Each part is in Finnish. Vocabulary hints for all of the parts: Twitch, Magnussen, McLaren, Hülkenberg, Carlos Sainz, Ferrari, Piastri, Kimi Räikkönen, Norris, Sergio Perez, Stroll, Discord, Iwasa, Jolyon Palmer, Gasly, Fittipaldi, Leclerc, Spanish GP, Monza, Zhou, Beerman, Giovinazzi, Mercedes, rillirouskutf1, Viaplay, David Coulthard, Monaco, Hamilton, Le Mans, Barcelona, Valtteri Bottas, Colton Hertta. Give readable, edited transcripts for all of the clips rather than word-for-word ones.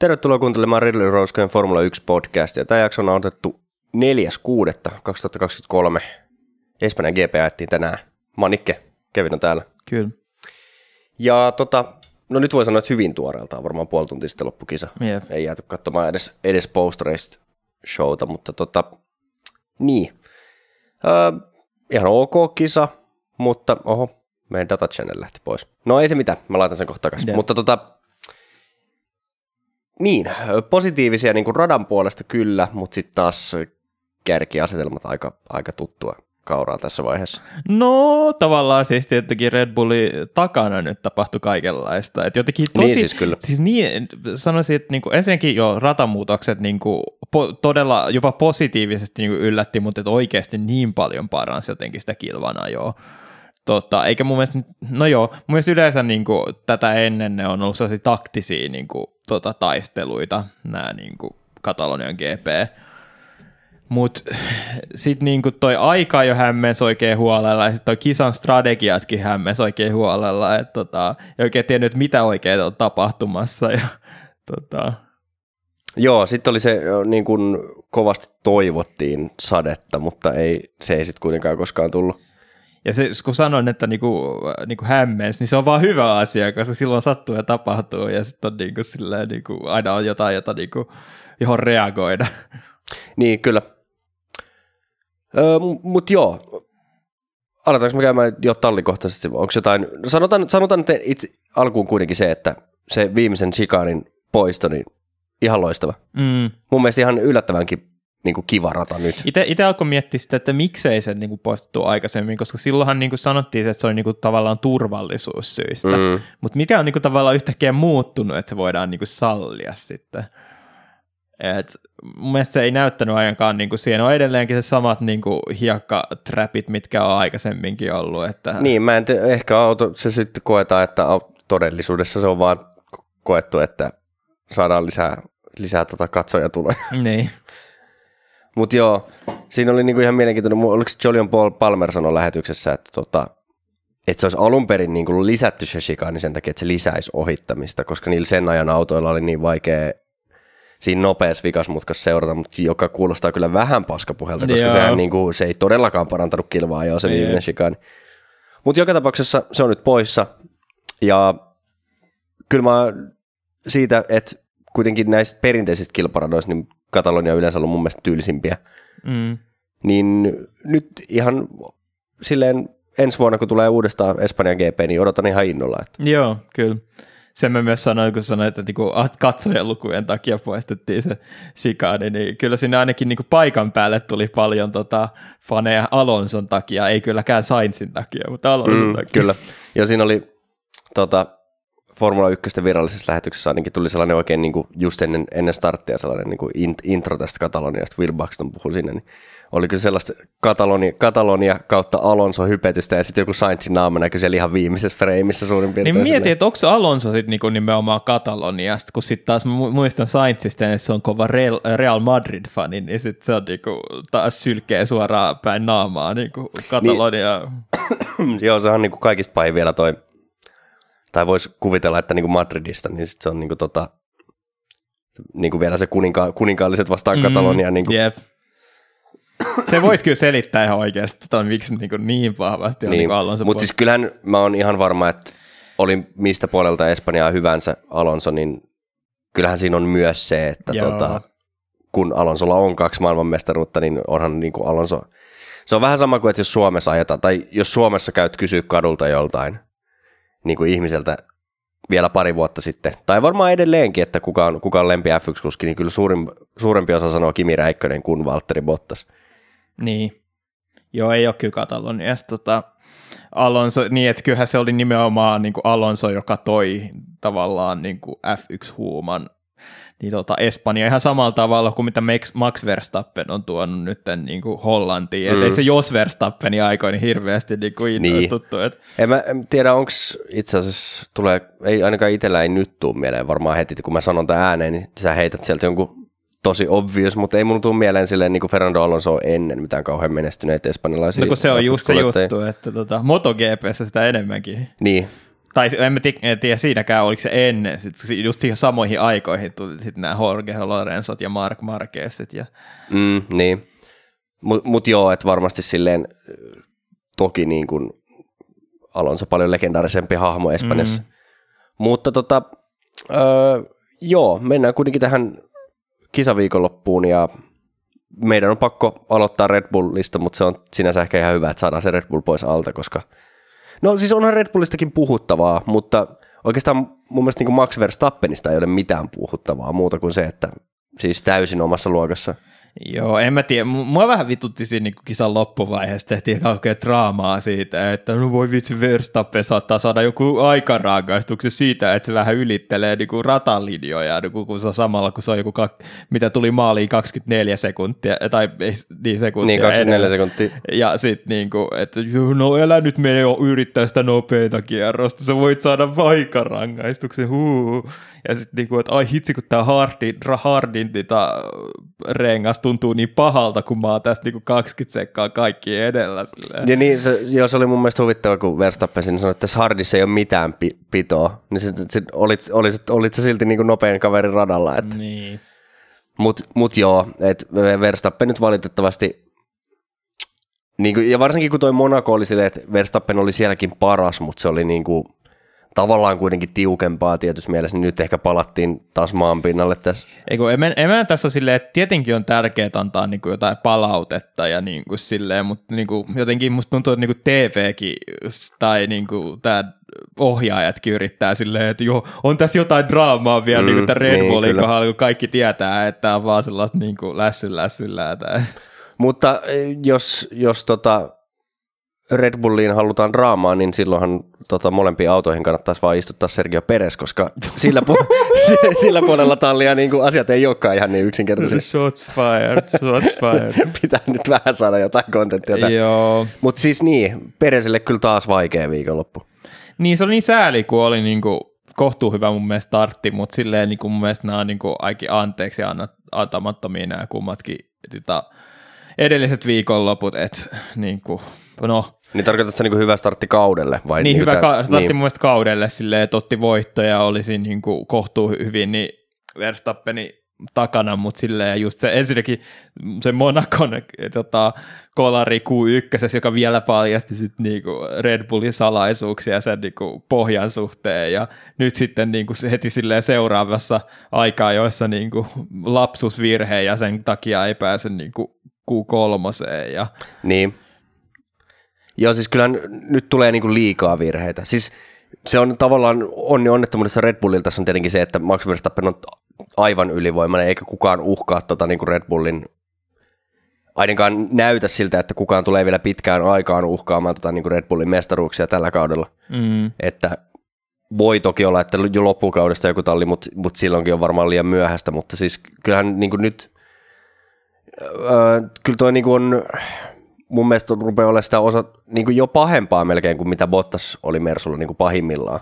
Tervetuloa kuuntelemaan Ridley Roskojen Formula 1-podcastia. Tämä jakso on otettu 4.6.2023. Espanjan GP ajettiin tänään. Mä oon Nikke, Kevin on täällä. Kyllä. Ja no nyt voi sanoa, että hyvin tuoreeltaan, varmaan puoli tuntia sitten loppukisa. Yep. Ei jääty katsomaan edes post-race showta, mutta niin. Ihan ok kisa, mutta meidän data channel lähti pois. No ei se mitään, mä laitan sen kohta takaisin. Yep. Mutta niin, positiivisia niin kuin radan puolesta kyllä, mutta sitten taas kärkiasetelmat aika tuttua kauraa tässä vaiheessa. No tavallaan siis tietenkin Red Bullin takana nyt tapahtui kaikenlaista. Et jotenkin tosi, niin siis kyllä. Siis niin, sanoisin, että niin kuin ensinnäkin jo ratamuutokset niin kuin todella jopa positiivisesti niin kuin yllätti, mutta oikeasti niin paljon paransi jotenkin sitä kilvana joo. Eikä mun mielestä, yleensä niin kuin, tätä ennen ne on ollut sellaisia taktisia niin kuin, taisteluita, nämä niin kuin, Katalonian GP. Mut sit niin kuin, toi aika jo hämmensi oikein huolella ja sit toi kisan strategiatkin hämmensi oikein huolella. Et, ei oikein tiennyt, mitä oikein on tapahtumassa. Ja, Joo, sitten oli se, niin kuin kovasti toivottiin sadetta, mutta se ei sitten kuitenkaan koskaan tullut. Ja se, kun sanoin, että niinku hämmensi, niin se on vaan hyvä asia, koska silloin sattuu ja tapahtuu, ja sitten on niinku silleen, niinku, aina on jotain, jota niinku, johon reagoida. Niin, kyllä. Mutta joo, aletaanko me käymään jo tallikohtaisesti, onko jotain, sanotaan nyt itse alkuun kuitenkin se, että se viimeisen chikanin poisto, niin ihan loistava. Mm. Mun mielestä ihan yllättävänkin. Niinku kiva rata nyt. Itse alkoi miettiä sitä, että miksei se niinku poistettu aikaisemmin, koska silloinhan niinku sanottiin, että se oli niinku tavallaan turvallisuussyistä. Mm. Mutta mikä on niinku tavallaan yhtäkkiä muuttunut, että se voidaan niinku sallia sitten. Et mun mielestä se ei näyttänyt ainakaan, niinku, siinä on edelleenkin se samat niinku hiekkatrapit, mitkä on aikaisemminkin ollut. Että... Niin, mä en ehkä auto, se sitten koetaan, että todellisuudessa se on vaan koettu, että saadaan lisää katsojatuloja. Niin. Mutta joo, siinä oli niinku ihan mielenkiintoinen, oliko Jolion Paul Palmer sanoi lähetyksessä, että et se olisi alun perin niinku lisätty se shikaani sen takia, että se lisäisi ohittamista, koska niillä sen ajan autoilla oli niin vaikea siinä nopeassa vikasmutkassa seurata, mutta joka kuulostaa kyllä vähän paskapuhelta, koska sehän niinku, se ei todellakaan parantanut kilvaa jo se viimeinen shikaani. Mutta joka tapauksessa se on nyt poissa, ja kyllä mä siitä, että kuitenkin näistä perinteisistä kilparadoista, niin Katalonia on yleensä ollut mun mielestä tyylisimpiä. Mm. Niin nyt ihan silleen ensi vuonna, kun tulee uudestaan Espanjan GP, niin odotan ihan innolla. Että. Joo, kyllä. Sen mä myös sanoin, kun sanoin, että niinku katsojan lukujen takia poistettiin se shikaani, niin kyllä sinne ainakin niinku paikan päälle tuli paljon faneja Alonson takia, ei kylläkään Sainzin takia, mutta Alonson takia. Kyllä, ja siinä oli Formula 1 virallisessa lähetyksessä ainakin tuli sellainen oikein niin kuin just ennen starttia sellainen niin kuin intro tästä Kataloniasta, Will Buxton puhui sinne, niin oli kyllä sellaista Katalonia kautta Alonso-hypetystä ja sitten joku Sainzin naama näkyi siellä ihan viimeisessä freimissä suurin piirtein. Niin mietin, että onko Alonso sitten niinku nimenomaan Kataloniasta, kun sitten taas muistan Sainzista, että se on kova Real Madrid-fani, niin sitten se on niinku taas sylkeä suoraan päin naamaa niinku Kataloniaa. Niin, joo, se on niinku kaikista pahin vielä toi. Tai voisi kuvitella, että niinku Madridista, niin sit se on niinku niinku vielä se kuninkaalliset vastaan Katalonia. Niinku. Yep. Se voisi kyllä selittää ihan oikeasti, miksi niinku niin vahvasti on niin. Alonso. Mutta siis kyllähän mä oon ihan varma, että olin mistä puolelta Espanjaa hyvänsä Alonso, niin kyllähän siinä on myös se, että kun Alonsolla on 2 maailmanmestaruutta, niin onhan niinku Alonso. Se on vähän sama kuin, että jos Suomessa ajetaan, tai jos Suomessa käyt kysyä kadulta joltain, niin kuin ihmiseltä vielä pari vuotta sitten, tai varmaan edelleenkin, että kuka on lempi F1-kuski, niin kyllä suurempi osa sanoo Kimi Räikkönen kuin Valtteri Bottas. Niin, joo, ei ole kyllä Kataloniasta Alonso, niin että kyllähän se oli nimenomaan niin kuin Alonso, joka toi tavallaan niin kuin F1-huuman niin Espanja ihan samalla tavalla kuin mitä Max Verstappen on tuonut nyt niin kuin Hollantiin. Ei se jos Verstappeni aikoihin hirveästi niin kuin innostuttu. Niin. En tiedä, onko itse asiassa tulee, ei ainakaan itsellä ei nyt tule mieleen varmaan heti, kun mä sanon tämän ääneen, niin sä heität sieltä jonkun tosi obvious, mutta ei mun tule mieleen silleen niin kuin Fernando Alonso ennen mitään kauhean menestyneitä espanjalaisia. No kun se on just se juttu, että MotoGPssä sitä enemmänkin. Niin, Tai en mä tiedä siinäkään, oliko se ennen. Sitten just siihen samoihin aikoihin tuli sitten nämä Jorge Lorenzot ja Marc Marquezit. Ja... niin. Mutta joo, että varmasti silleen toki niin kuin Alonso paljon legendaarisempi hahmo Espanjassa. Mutta joo, mennään kuitenkin tähän kisaviikonloppuun ja meidän on pakko aloittaa Red Bullista, mutta se on sinänsä ehkä ihan hyvä, että saadaan se Red Bull pois alta, koska no siis onhan Red Bullistakin puhuttavaa, mutta oikeastaan mun mielestä niin Max Verstappenista ei ole mitään puhuttavaa muuta kuin se, että siis täysin omassa luokassa. Joo, en mä tiedä. Mua vähän vitutti siinä niin kisan loppuvaiheessa, tehtiin kauhean draamaa siitä, että no voi vitsi, Verstappen saattaa saada joku aikanrangaistuksen siitä, että se vähän ylittelee niin ratalinjoja, niin kun se on samalla, kun se on joku, mitä tuli maaliin 24 sekuntia, tai niin sekuntia. Niin, 24 sekuntia. Ja sitten niin kuin, että no älä nyt mene yrittää sitä nopeita kierrosta, sä voit saada aikanrangaistuksen, Ja sitten niin kuin, että ai hitsi, kun tämä hardin rengas tuntuu niin pahalta, kun mä oon tästä niinku 20 sekkaa kaikki edellä. Silleen. Ja niin, se oli mun mielestä huvittava, kun Verstappen sinne sanoi, että tässä hardissa ei ole mitään pitoa, niin sitten olit sä silti niinku nopein kaverin radalla. Että. Niin. Mut joo, että Verstappen nyt valitettavasti, niinku, ja varsinkin kun toi Monaco oli silleen, että Verstappen oli sielläkin paras, mutta se oli niinku tavallaan kuitenkin tiukempaa tietysti mielessä, niin nyt ehkä palattiin taas maanpinnalle tässä. En mä tässä ole silleen, että tietenkin on tärkeää antaa niinku jotain palautetta ja niinku silleen, mutta niinku jotenkin musta tuntuu, että niinku TVkin tai niinku tää ohjaajatkin yrittää silleen, että joo, on tässä jotain draamaa vielä niinku tämän Red Bullin kohdalla, kun kaikki tietää, että tää on vaan sellaista niinku lässyllä. Mutta jos Red Bulliin halutaan draamaa, niin silloinhan molempiin autoihin kannattaisi vaan istuttaa Sergio Perez, koska sillä puolella tallia niin kuin asiat ei olekaan ihan niin yksinkertaisesti. Shots fired. Pitää nyt vähän saada jotain kontenttia. Mutta siis niin, Perezille kyllä taas vaikea viikonloppu. Niin, se oli niin sääli, kun oli niin kuin kohtuu hyvä mun mielestä startti, mutta silleen niin kuin mun mielestä nämä on niin kuin aikin anteeksi antamattomia nämä kummatkin edelliset viikonloput, että niin kuin, no. Niin tarkoitatko se niin hyvä startti kaudelle? Vai niin hyvä startti niin. Mun mielestä kaudelle, silleen, että otti voittoja, oli siinä niin kohtuu hyvin niin Verstappeni takana, mutta silleen just se ensinnäkin se Monacon kolari Q1, joka vielä paljasti sitten niin Red Bullin salaisuuksia sen niin pohjan suhteen, ja nyt sitten niin heti silleen seuraavassa aikaa, joissa niin lapsusvirhe ja sen takia ei pääse niin Q3. Ja... Niin. Joo, siis kyllä nyt tulee niinku liikaa virheitä. Siis se on tavallaan onnettomuudessa Red Bullilta on tietenkin se, että Max Verstappen on aivan ylivoimainen, eikä kukaan uhkaa niinku Red Bullin, ainakaan näytä siltä, että kukaan tulee vielä pitkään aikaan uhkaamaan niinku Red Bullin mestaruuksia tällä kaudella. Että voi toki olla, että jo loppukaudesta joku talli, mutta silloinkin on varmaan liian myöhäistä, mutta siis kyllähän niinku nyt, kyllä toi niinku on... Mun mielestä rupeaa olemaan sitä niin jo pahempaa melkein kuin mitä Bottas oli Mersulla niin pahimmillaan.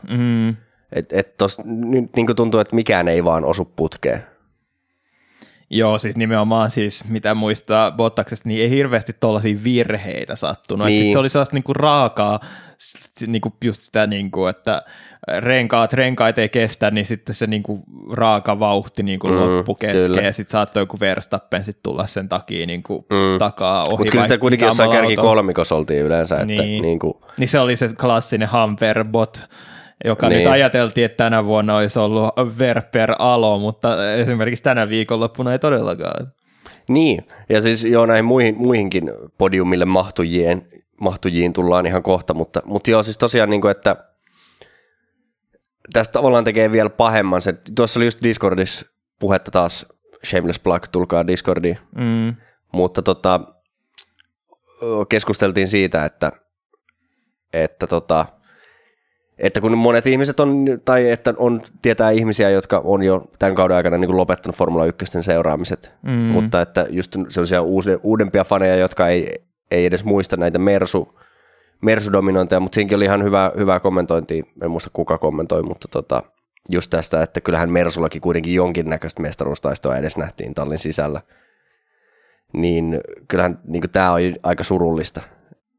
Nyt niin tuntuu, että mikään ei vaan osu putkeen. Joo, siis nimenomaan siis, mitä muistaa Bottaksesta, niin ei hirveästi tollaisia virheitä sattunut. Niin. Sitten se oli sellaista niinku raakaa, niinku just sitä, niinku, että renkaat ei kestä, niin sitten se niinku raaka vauhti niinku loppu kesken, ja sitten saattoi joku Verstappen sit tulla sen takia niinku takaa ohi. Mutta kyllä sitä kuitenkin jossain kärkikolmikossa oltiin yleensä. Että niin se oli se klassinen Humperbot, joka niin. Nyt ajateltiin, että tänä vuonna olisi ollut Verper Alo, mutta esimerkiksi tänä viikonloppuna ei todellakaan. Niin, ja siis joo näihin muihinkin podiumille mahtujiin tullaan ihan kohta, mutta joo siis tosiaan niin kuin, että tästä tavallaan tekee vielä pahemman se, tuossa oli just Discordissa puhetta taas, shameless plug, tulkaa Discordiin, mutta keskusteltiin siitä, että kun monet ihmiset on, tai että on, tietää ihmisiä, jotka on jo tämän kauden aikana niin kuin lopettanut Formula 1 seuraamiset, mutta että just sellaisia uudempia faneja, jotka ei edes muista näitä Mersu-dominanteja, mutta siinkin oli ihan hyvää kommentointia, en muista kuka kommentoi, mutta just tästä, että kyllähän Mersullakin kuitenkin jonkinnäköistä mestaruustaistoa edes nähtiin tallin sisällä, niin kyllähän niin kuin tämä on aika surullista,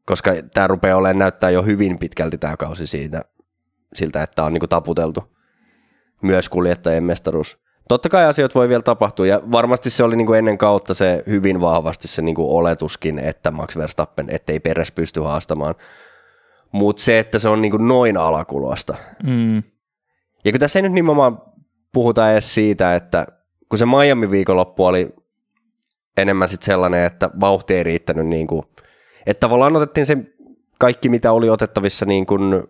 koska tämä rupeaa näyttää jo hyvin pitkälti tämä kausi siitä, siltä, että on niin kuin taputeltu myös kuljettajien mestaruus. Totta kai asiat voi vielä tapahtua, ja varmasti se oli niin kuin ennen kautta se hyvin vahvasti se niin kuin oletuskin, että Max Verstappen, ettei Perez pysty haastamaan, mutta se, että se on niin kuin noin alakulosta. Mm. Ja kun tässä ei nyt nimenomaan puhuta edes siitä, että kun se Miami-viikonloppu oli enemmän sitten sellainen, että vauhti ei riittänyt, niin kuin, että tavallaan otettiin se kaikki, mitä oli otettavissa niin kuin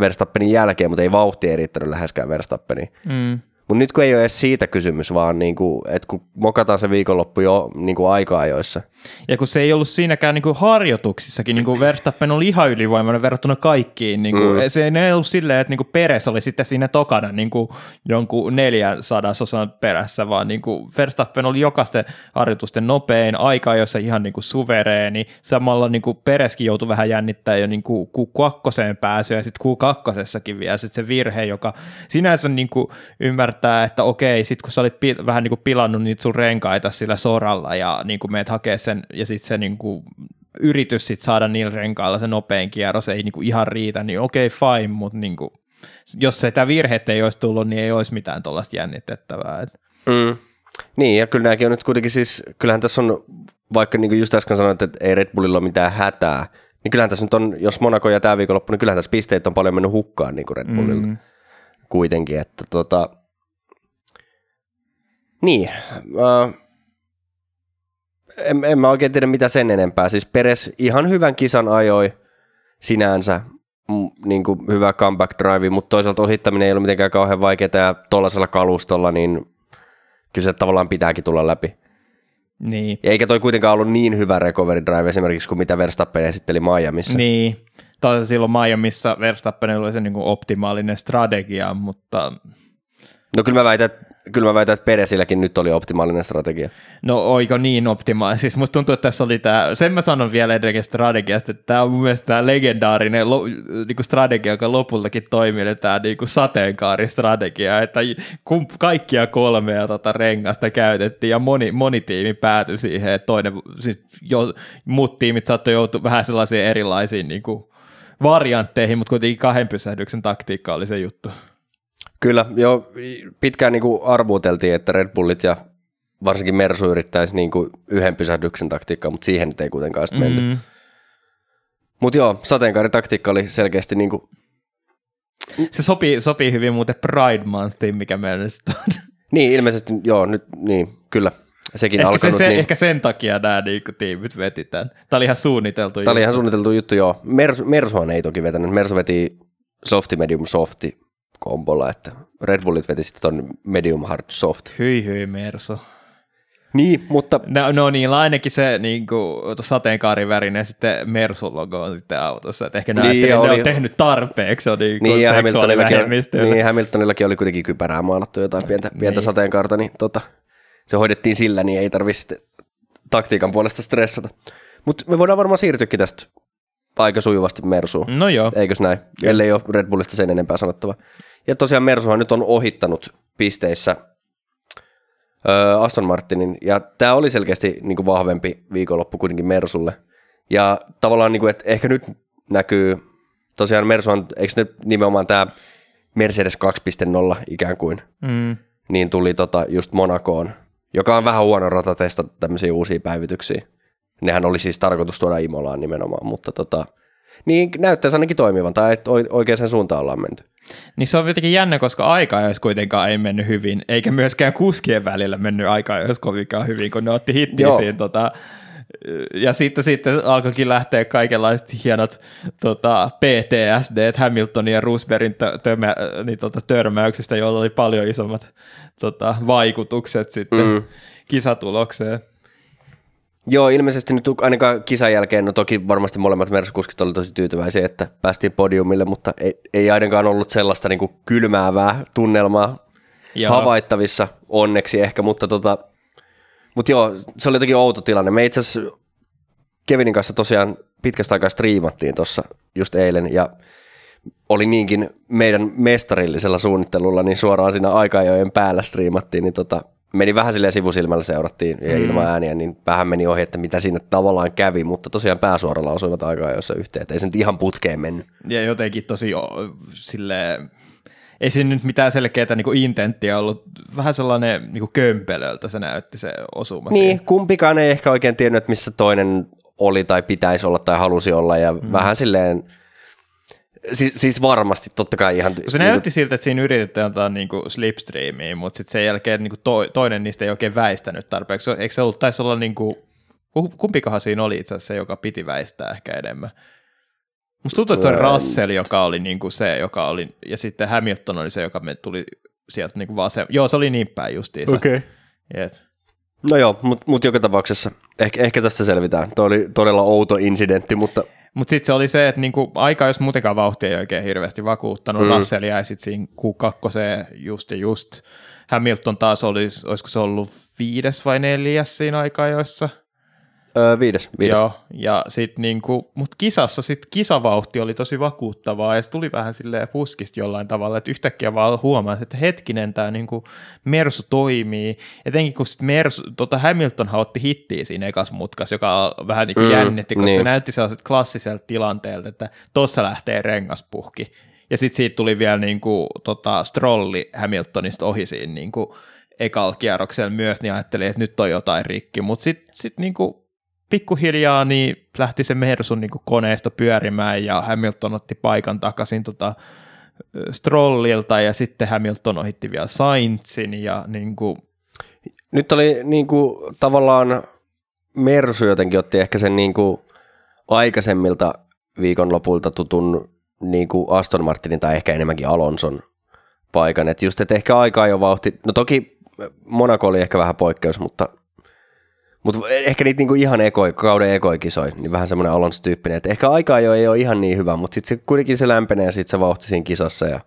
Verstappenin jälkeen, mutta ei vauhti ei riittänyt läheskään Verstappeniin. Mm. Mutta nyt kun ei ole edes siitä kysymys, vaan niinku, että kun mokataan se viikonloppu jo niinku aika-ajoissa. Ja kun se ei ollut siinäkään niinku harjoituksissakin, niinku Verstappen oli ihan ylivoimainen verrattuna kaikkiin. Niinku, se ei ollut silleen, että niinku Perez oli sitten siinä tokana niinku jonkun 400 osan perässä, vaan niinku Verstappen oli jokaisten harjoitusten nopein, aika-ajoissa ihan niinku suvereeni. Samalla niinku Perezkin joutui vähän jännittämään jo niinku Q2 pääsyä ja sitten Q2:ssakin vielä sit se virhe, joka sinänsä niinku ymmärtää, että okei, sit kun sä olit vähän niin kuin pilannut niitä sun renkaita sillä soralla ja niin kuin meet hakee sen ja sit se niin kuin yritys sit saada niillä renkailla se nopein kierros ei niin kuin ihan riitä, niin okei, fine, mutta niin kuin, jos sitä virhettä ei olisi tullut, niin ei olisi mitään tuollaista jännitettävää. Mm. Niin, ja kyllä nämäkin on nyt kuitenkin siis, kyllähän tässä on, vaikka niin kuin just äsken sanoit, että ei Red Bullilla ole mitään hätää, niin kyllähän tässä nyt on, jos Monaco ja tämä viikonloppu, niin kyllähän tässä pisteet on paljon mennyt hukkaan niin kuin Red Bullilta kuitenkin, että niin, en mä oikein tiedä mitä sen enempää. Siis Perez ihan hyvän kisan ajoi sinänsä, niin kuin hyvä comeback drive, mutta toisaalta ohittaminen ei ollut mitenkään kauhean vaikeaa ja tuollaisella kalustolla, niin kyllä se tavallaan pitääkin tulla läpi. Niin. Eikä toi kuitenkaan ollut niin hyvä recovery drive esimerkiksi kuin mitä Verstappen esitteli Miamiissa. Niin, toisaalta silloin Miamiissa Verstappen oli se niin kuin optimaalinen strategia, mutta... No kyllä mä väitän, että Perezilläkin nyt oli optimaalinen strategia. No oiko niin optimaalinen? Siis musta tuntuu, että tässä oli tämä, sen mä sanon vielä edelleen strategiasta, että tämä on mun mielestä tämä legendaarinen niinku strategia, joka lopultakin toimii, eli tämä niinku sateenkaaristrategia, että kun kaikkia kolmea rengasta käytettiin ja moni tiimi päätyi siihen, että toinen, siis muut tiimit saattoi joutua vähän sellaisiin erilaisiin niinku variantteihin, mutta kuitenkin kahden pysähdyksen taktiikka oli se juttu. Kyllä, jo pitkään niin kuin arvuuteltiin, että Red Bullit ja varsinkin Mersu yrittäisi niin kuin yhden pysähdyksen taktiikkaa, mutta siihen nyt ei kuitenkaan sitten menty. Mutta joo, sateenkaaritaktiikka oli selkeästi niin kuin... Se sopii hyvin muuten Pride Monthiin, mikä meillä sitten on. Niin, ilmeisesti joo, nyt niin, kyllä. Sekin ehkä alkanut. Niin... Ehkä sen takia nämä niin kuin tiimit veti tämän. Tämä oli ihan suunniteltu juttu. Tämä oli ihan suunniteltu juttu, joo. Mersuhan ei toki vetänyt. Mersu veti softi, medium, softi. Kombolla, että Red Bullit veti sitten ton medium hard soft. Hyi Merso. Niin, mutta... No niin, ainakin se niin kuin, sateenkaarin värinen sitten Mersu-logo on sitten autossa, että ehkä niin, ne on tehnyt tarpeeksi, on niin ja seksuaalivähemmistöllä. Niin, Hamiltonillakin oli kuitenkin kypärää maalattu jotain pientä sateenkaarta, niin se hoidettiin sillä, niin ei tarvitse taktiikan puolesta stressata. Mutta me voidaan varmaan siirtyäkin tästä aika sujuvasti Mersuun. No joo. Eikös näin? Joo. Ellei ole Red Bullista sen enempää sanottava. Ja tosiaan Mersuhan nyt on ohittanut pisteissä Aston Martinin, ja tämä oli selkeästi niin kuin vahvempi viikonloppu kuitenkin Mersulle. Ja tavallaan, niin kuin, että ehkä nyt näkyy, tosiaan Mersuhan, eikö nyt nimenomaan tämä Mercedes 2.0 ikään kuin, niin tuli just Monacoon, joka on vähän huono rata testata tämmöisiä uusia päivityksiä. Nehän oli siis tarkoitus tuoda Imolaan nimenomaan, mutta niin näyttäisi ainakin toimivan, tai että oikeaan suuntaan ollaan menty. Niin se on jotenkin jännä, koska aikaa jos kuitenkaan ei mennyt hyvin, eikä myöskään kuskien välillä mennyt aikaa jos kovinkaan hyvin, kun ne otti hittisiin. Ja sitten alkoikin lähteä kaikenlaiset hienot PTSD, Hamiltonin ja Rosbergin törmäyksistä, joilla oli paljon isommat vaikutukset sitten kisatulokseen. Joo, ilmeisesti nyt ainakaan kisan jälkeen, no toki varmasti molemmat Mersu-kuskit oli tosi tyytyväisiä, että päästiin podiumille, mutta ei ainakaan ollut sellaista niin kuin kylmäävää tunnelmaa havaittavissa, onneksi ehkä, mutta mut joo, se oli jotenkin outo tilanne. Me itse asiassa Kevinin kanssa tosiaan pitkästä aikaa striimattiin tuossa just eilen, ja oli niinkin meidän mestarillisella suunnittelulla, niin suoraan siinä aika-ajojen päällä striimattiin, niin meni vähän silleen sivusilmällä, seurattiin ja ilman ääniä, niin vähän meni ohi, että mitä siinä tavallaan kävi, mutta tosiaan pääsuoralla osuivat aikaa jossa yhteen, että ei se nyt ihan putkeen mennyt. Ja jotenkin tosi silleen, ei siinä nyt mitään selkeää niin intenttiä ollut, vähän sellainen niin kömpelöltä se näytti se osuma. Niin, siihen. Kumpikaan ei ehkä oikein tiennyt, että missä toinen oli tai pitäisi olla tai halusi olla ja vähän silleen, siis varmasti, totta kai ihan... Se näytti siltä, että siinä yritettiin antaa niinku slipstreamiin, mutta sitten sen jälkeen niinku toinen niistä ei oikein väistänyt tarpeeksi. Eikö se ollut, taisi olla niinku, kumpikahan siinä oli itse asiassa se, joka piti väistää ehkä enemmän. Musta tuntuu, että se oli Russell, joka oli niinku se, joka oli, ja sitten Hamilton oli se, joka tuli sieltä niinku vasen. Joo, se oli niin päin justiinsa. Okei. Okay. No joo, mutta joka tapauksessa. Ehkä tästä selvitään. Tuo oli todella outo incidentti, mutta... Mutta sitten se oli se, että niinku aika, jos muutenkaan vauhti ei oikein hirveästi vakuuttanut, Russell jäi sitten siinä Q2 just. Hamilton taas oli, olisiko se ollut 5. vai 4. siinä aikaa joissa? 5. Joo, ja sitten niinku, mutta kisassa sitten kisavauhti oli tosi vakuuttavaa, ja se tuli vähän silleen puskista jollain tavalla, että yhtäkkiä vaan huomaa, että hetkinen, tämä niinku Mersu toimii, etenkin kun sitten Mersu, Hamiltonhan otti hittiä siinä ekas mutkas, joka vähän niinku jännitti, koska se näytti sellaiset klassiselta tilanteelta, että tossa lähtee rengaspuhki, ja sitten siitä tuli vielä niinku Strolli Hamiltonista ohi siinä niinku ekalla kierroksella myös, niin ajattelin, että nyt on jotain rikki, mutta sitten niinku pikkuhiljaa niin lähti se Mersun niin koneesta pyörimään ja Hamilton otti paikan takaisin Strollilta ja sitten Hamilton ohitti vielä Sainzin. Ja niin kuin... Nyt oli niin kuin, tavallaan Mersu jotenkin otti ehkä sen niin kuin, aikaisemmilta viikonlopulta tutun niin kuin Aston Martinin tai ehkä enemmänkin Alonson paikan. Et just, että ehkä aikaa jo vauhti, no toki Monaco oli ehkä vähän poikkeus, mutta ehkä niitä niinku ihan kauden ekoikisoja, niin vähän semmoinen Alonso-tyyppinen, että ehkä aikaa jo ei ole ihan niin hyvä, mutta sitten kuitenkin se lämpenee ja sitten se vauhti siinä kisassa ja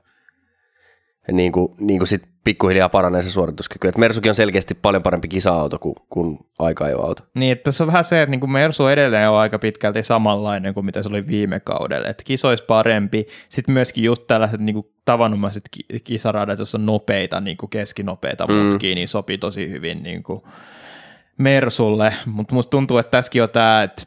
niinku sitten pikkuhiljaa paranee se suorituskyky. Et Mersukin on selkeästi paljon parempi kisa-auto kuin aika-ajoauto. Niin, että se on vähän se, että niinku Mersu edelleen on aika pitkälti samanlainen kuin mitä se oli viime kaudella, että kisois parempi, sitten myöskin just tällaiset niinku tavanomaiset kisaradat, joissa on nopeita, niinku keskinopeita mutkia, niin sopii tosi hyvin niinku Mersulle, mutta musta tuntuu, että tässäkin on tämä, että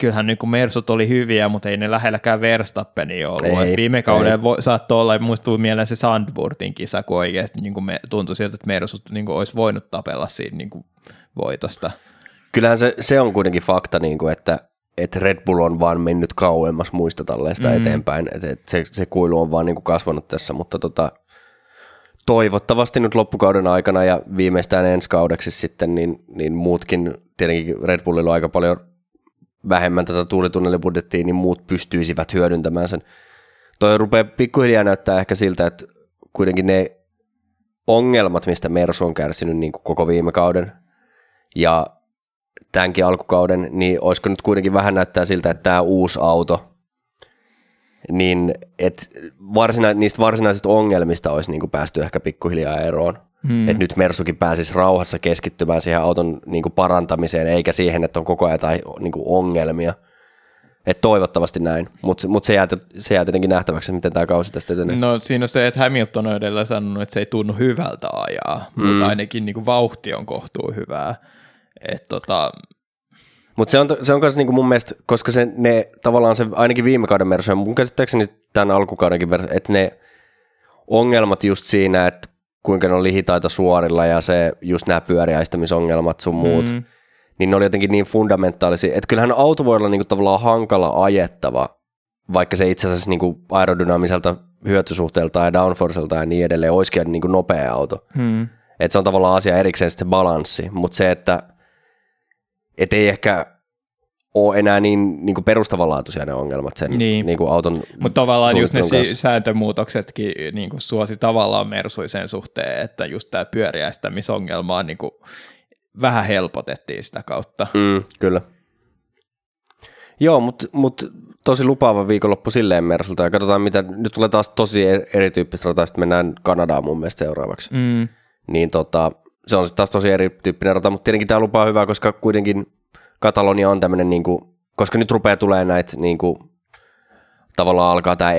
kyllähän niin Mersut oli hyviä, mutta ei ne lähelläkään Verstappenia ollut. Ei, viime kauden saattoi olla, muistuu mieleen se Sandburtin kisa, kun oikeasti niin tuntui siltä, että Mersut niin olisi voinut tapella siinä niin voitosta. Kyllähän se on kuitenkin fakta, niin kuin, että Red Bull on vaan mennyt kauemmas muista talleista eteenpäin, että se kuilu on vaan niin kuin kasvanut tässä, mutta toivottavasti nyt loppukauden aikana ja viimeistään ensi kaudeksi sitten, niin muutkin, tietenkin Red Bullilla on aika paljon vähemmän tätä tuulitunnelibudjettia, niin muut pystyisivät hyödyntämään sen. Toi rupeaa pikkuhiljaa näyttää ehkä siltä, että kuitenkin ne ongelmat, mistä Mersu on kärsinyt niin kuin koko viime kauden ja tämänkin alkukauden, niin olisiko nyt kuitenkin vähän näyttää siltä, että tämä uusi auto, niin et niistä varsinaisista ongelmista olisi niinku päästy ehkä pikkuhiljaa eroon. Et nyt Mersukin pääsisi rauhassa keskittymään siihen auton niinku parantamiseen, eikä siihen, että on koko ajan tai niinku ongelmia. Et toivottavasti näin, mutta se jää tietenkin nähtäväksi, miten tämä kausi tästä etenee. No siinä on se, että Hamilton on edellä sanonut, että se ei tunnu hyvältä ajaa, mutta ainakin niinku vauhti on kohtuu hyvää. Mutta se on myös niinku mun mielestä, koska ne tavallaan se ainakin viime kauden Mersu ja mun käsittääkseni tämän alkukaudenkin, että ne ongelmat just siinä, että kuinka ne on lihitaita suorilla ja se just nämä pyöriäistämisongelmat sun muut, niin ne oli jotenkin niin fundamentaalisia, että kyllähän auto voi olla niinku tavallaan hankala ajettava, vaikka se itse asiassa niinku aerodynaamiselta hyötysuhteelta ja downforcelta ja niin edelleen olisikin niinku nopea auto. Että se on tavallaan asia erikseen sitten se balanssi, mutta se, että ei ehkä ole enää niin kuin perustavanlaatuisia ne ongelmat sen niin kuin auton suunnittelun kanssa. Mutta tavallaan just ne sääntömuutoksetkin niin kuin suosi tavallaan Mersui sen suhteen, että just tämä pyöriäistämisongelmaa niin kuin vähän helpotettiin sitä kautta. Kyllä. Joo, mutta tosi lupaava viikonloppu silleen Mersulta ja katsotaan mitä, nyt tulee taas tosi erityyppistä rataa, sitten mennään Kanadaan mun mielestä seuraavaksi. Niin se on sitten taas tosi erityyppinen rata, mutta tietenkin tämä lupaa hyvää, koska kuitenkin Katalonia on tämmöinen, niinku, koska nyt rupeaa tulemaan näitä, niinku, tavallaan alkaa tämä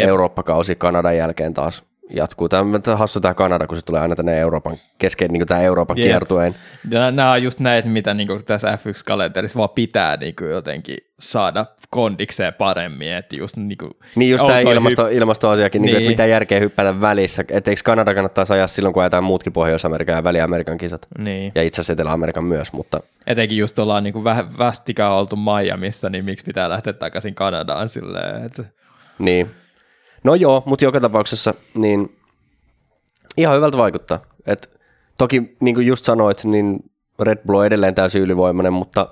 Eurooppa-kausi Kanadan jälkeen taas. jatkuu. Tämä on hassu tämä Kanada, kun se tulee aina tänne Euroopan keskeen, niin kuin tämä Euroopan kiertueen. Nämä on just näitä, mitä niin kuin tässä F1-kalenterissa vaan pitää niin kuin jotenkin saada kondikseen paremmin. Että just, niin, kuin, niin just tämä ilmastoasiakin, niin. Niin, että mitä järkeä hyppätä välissä. Että eikö Kanada kannattaa ajaa silloin, kun ajetaan muutkin Pohjois-Amerikan ja Väli-Amerikan kisat. Niin. Ja itse asiassa Etelä-Amerikan myös. Mutta... Etenkin just ollaan niin kuin västikään oltu Miamiissa, niin miksi pitää lähteä takaisin Kanadaan silleen. Että... Niin. No joo, mutta joka tapauksessa niin ihan hyvältä vaikuttaa. Et toki niin kuin just sanoit, niin Red Bull on edelleen täysin ylivoimainen, mutta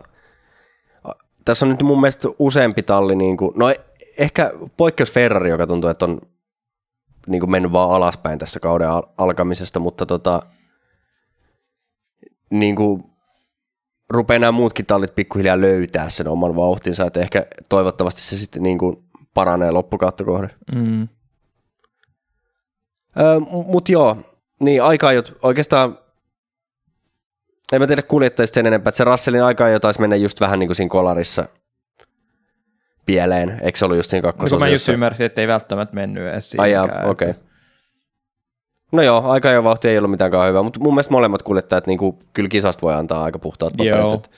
tässä on nyt mun mielestä useampi talli, niin kuin, no ehkä poikkeus Ferrari, joka tuntuu, että on niin kuin mennyt vaan alaspäin tässä kauden alkamisesta, mutta niin kuin rupeaa nämä muutkin tallit pikkuhiljaa löytää sen oman vauhtinsa, että ehkä toivottavasti se sitten niin kuin paranee loppukautta kohden. Mm. Mutta joo, niin aika-ajot oikeastaan, en mä tiedä kuljettajista sen enempää, että se Russellin aika-ajo taisi mennä just vähän niin kuin siinä kolarissa pieleen, eikö se ollut just siinä kakkososiossa? No, mä just ymmärsin, että ei välttämättä mennyt edes siihenkään. Okei. Okay. No joo, aika-ajo vauhti ei ollut mitenkään hyvä, mutta mun mielestä molemmat kuljettajat niin kuin, kyllä kisasta voi antaa aika puhtaat paperit,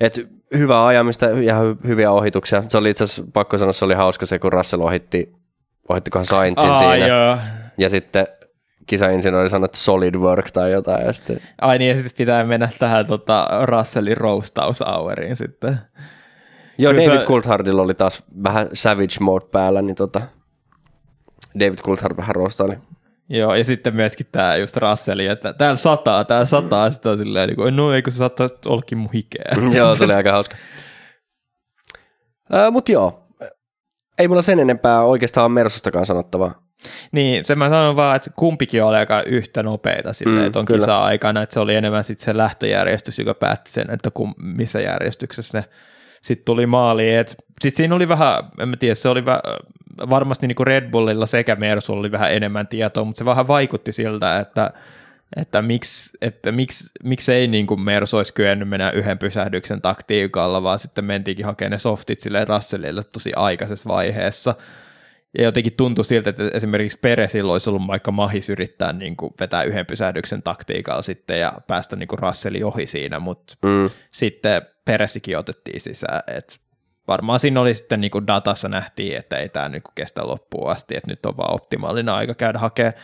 että hyvää ajamista ja hyviä ohituksia. Se oli itse asiassa, pakko sanoa, se oli hauska se, kun Russell ohittikohan Sainzin siinä. Joo. Ja sitten kisainsinööri sanoi, että solid work tai jotain. Ja sitten... Ai niin, ja sitten pitää mennä tähän Russellin roastausaueriin sitten. Joo, kyllä David Coulthardilla oli taas vähän savage mode päällä, niin David Coulthard vähän roastaili. Joo, ja sitten myöskin tämä just Russellin, että täällä sataa, sitten on silleen, niin kuin, no eikö se saattaa ollakin mun hikeä. Joo, se oli aika hauska. Mutta joo, ei mulla sen enempää oikeastaan Mersustakaan sanottavaa. Niin, sen mä sanon vaan, että kumpikin oli aika yhtä nopeita silleen ton kisa-aikana, että se oli enemmän sitten se lähtöjärjestys, joka päätti sen, että missä järjestyksessä ne sitten tuli maaliin. Sitten siinä oli vähän, en mä tiedä, se oli varmasti niin kuin Red Bullilla sekä Mersulla oli vähän enemmän tietoa, mutta se vähän vaikutti siltä, että miksi ei niin kuin Mersu olisi kyennyt mennä yhden pysähdyksen taktiikalla, vaan sitten mentiinkin hakemaan ne softit silleen Russellille tosi aikaisessa vaiheessa. Ja jotenkin tuntui siltä, että esimerkiksi Perezillä olisi ollut vaikka mahis yrittää niin kuin vetää yhden pysähdyksen taktiikalla sitten ja päästä niin kuin Russellin ohi siinä, mutta sitten Perezkin otettiin sisään, että varmaan siinä oli sitten niin kuin datassa nähtiin, että ei tämä niin kuin kestä loppuun asti, että nyt on vaan optimaalinen aika käydä hakemaan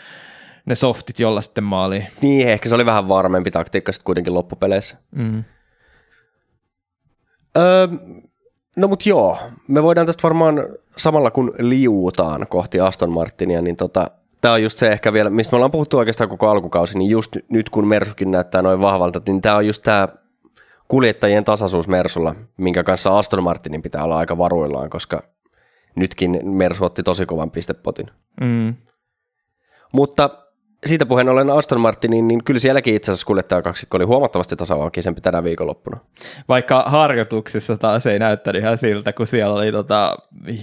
ne softit, jolla sitten maaliin. Niin, ehkä se oli vähän varmempi taktiikka sitten kuitenkin loppupeleissä. Mm. No mut joo, me voidaan tästä varmaan samalla kun liuutaan kohti Aston Martinia, niin tämä on just se ehkä vielä, mistä me ollaan puhuttu oikeastaan koko alkukausi, niin just nyt kun Mersukin näyttää noin vahvalta, niin tämä on just tämä kuljettajien tasaisuus Mersulla, minkä kanssa Aston Martinin pitää olla aika varuillaan, koska nytkin Mersu otti tosi kovan pistepotin. Mm. Mutta siitä puheen ollen Aston Martinin, niin kyllä sielläkin itse asiassa kuljettajakaksikko oli huomattavasti tasavaukisempi tänä viikonloppuna. Vaikka harjoituksissa taas ei näyttänyt ihan siltä, kun siellä oli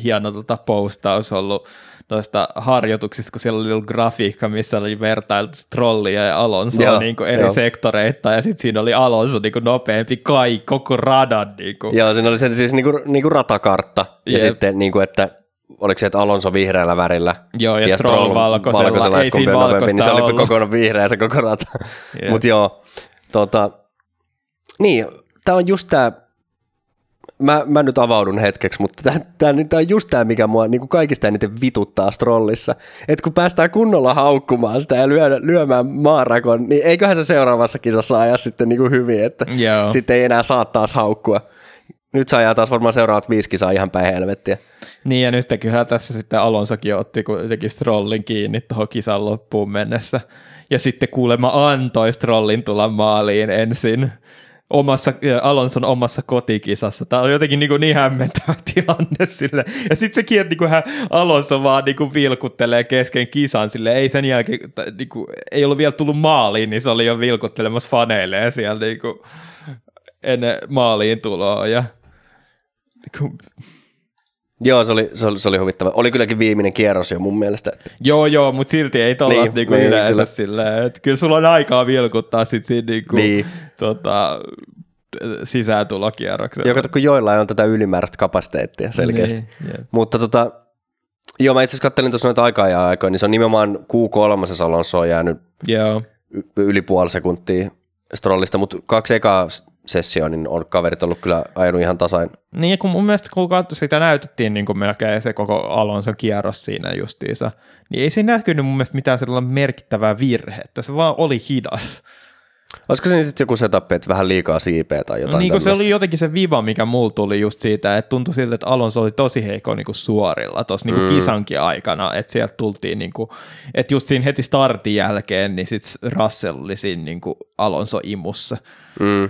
hieno postaus ollut noista harjoituksista, kun siellä oli ollut grafiikka, missä oli vertailtu Strollia ja Alonsoa niin eri sektoreita, ja sitten siinä oli Alonso niin nopeampi koko radan. Niin joo, siinä oli se siis niin kuin ratakartta, ja sitten niin kuin, että oliko se, että Alonso vihreällä värillä ja Stroll valkoisella, ei siinä valkoista niin se oli kokonaan vihreä se koko rata. Yeah. Mutta joo, niin, tämä on just tämä, mä nyt avaudun hetkeksi, mutta tämä on just tämä, mikä mua niin kuin kaikista eniten vituttaa Strollissa, että kun päästään kunnolla haukkumaan sitä ja lyömään maanrakoon, niin eiköhän se seuraavassa kisassa aja sitten niin kuin hyvin, että sitten ei enää saa taas haukkua. Nyt se ajaa taas varmaan seuraavat 5 kisaa ihan päin helvettiä. Niin, ja nyt kyllähän tässä sitten Alonsokin otti kuitenkin Strollin kiinni tuohon kisan loppuun mennessä. Ja sitten kuulemma antoi Strollin tulla maaliin ensin Alonson omassa kotikisassa. Tämä on jotenkin niin hämmentävä tilanne sille. Ja sitten sekin, että Alonso vaan vilkuttelee kesken kisan sille. Ei sen jälkeen, ei ollut vielä tullut maaliin, niin se oli jo vilkuttelemassa faneilleen siellä ennen maaliin tuloa. Ja... Joo, se oli huvittava. Oli kylläkin viimeinen kierros jo mun mielestä. Että... Joo, mutta silti ei tolla niin, yleensä kyllä. Silleen. Että kyllä sulla on aikaa vilkuttaa sit siinä niin. Sisääntulokierroksella. Joo, kun joillain on tätä ylimääräistä kapasiteettia selkeästi. Niin, mutta Joo, mä itse asiassa kattelin tuossa noita aikoja, niin se on nimenomaan Q3 Alonso on jäänyt yli puoli sekuntia Strollista, mutta kaksi ekaa sessioa, niin on kaverit ollut kyllä ajanut ihan tasain. Niin, ja kun mun mielestä kun sitä näytettiin niin kuin melkein se koko Alonson kierros siinä justiinsa, niin ei siinä näkynyt mun mielestä mitään sellainen merkittävää virhettä, se vaan oli hidas. Olisiko se niin sitten joku setup, että vähän liikaa siipeä tai jotain? No niin kuin se oli jotenkin se viba, mikä mulla tuli just siitä, että tuntui siltä, että Alonso oli tosi heikko niin kuin suorilla tuossa niin kuin kisankin aikana, että sieltä tultiin, niin kuin, että just siinä heti startin jälkeen, niin sitten Russell oli siinä niin kuin Alonso imussa. Mm.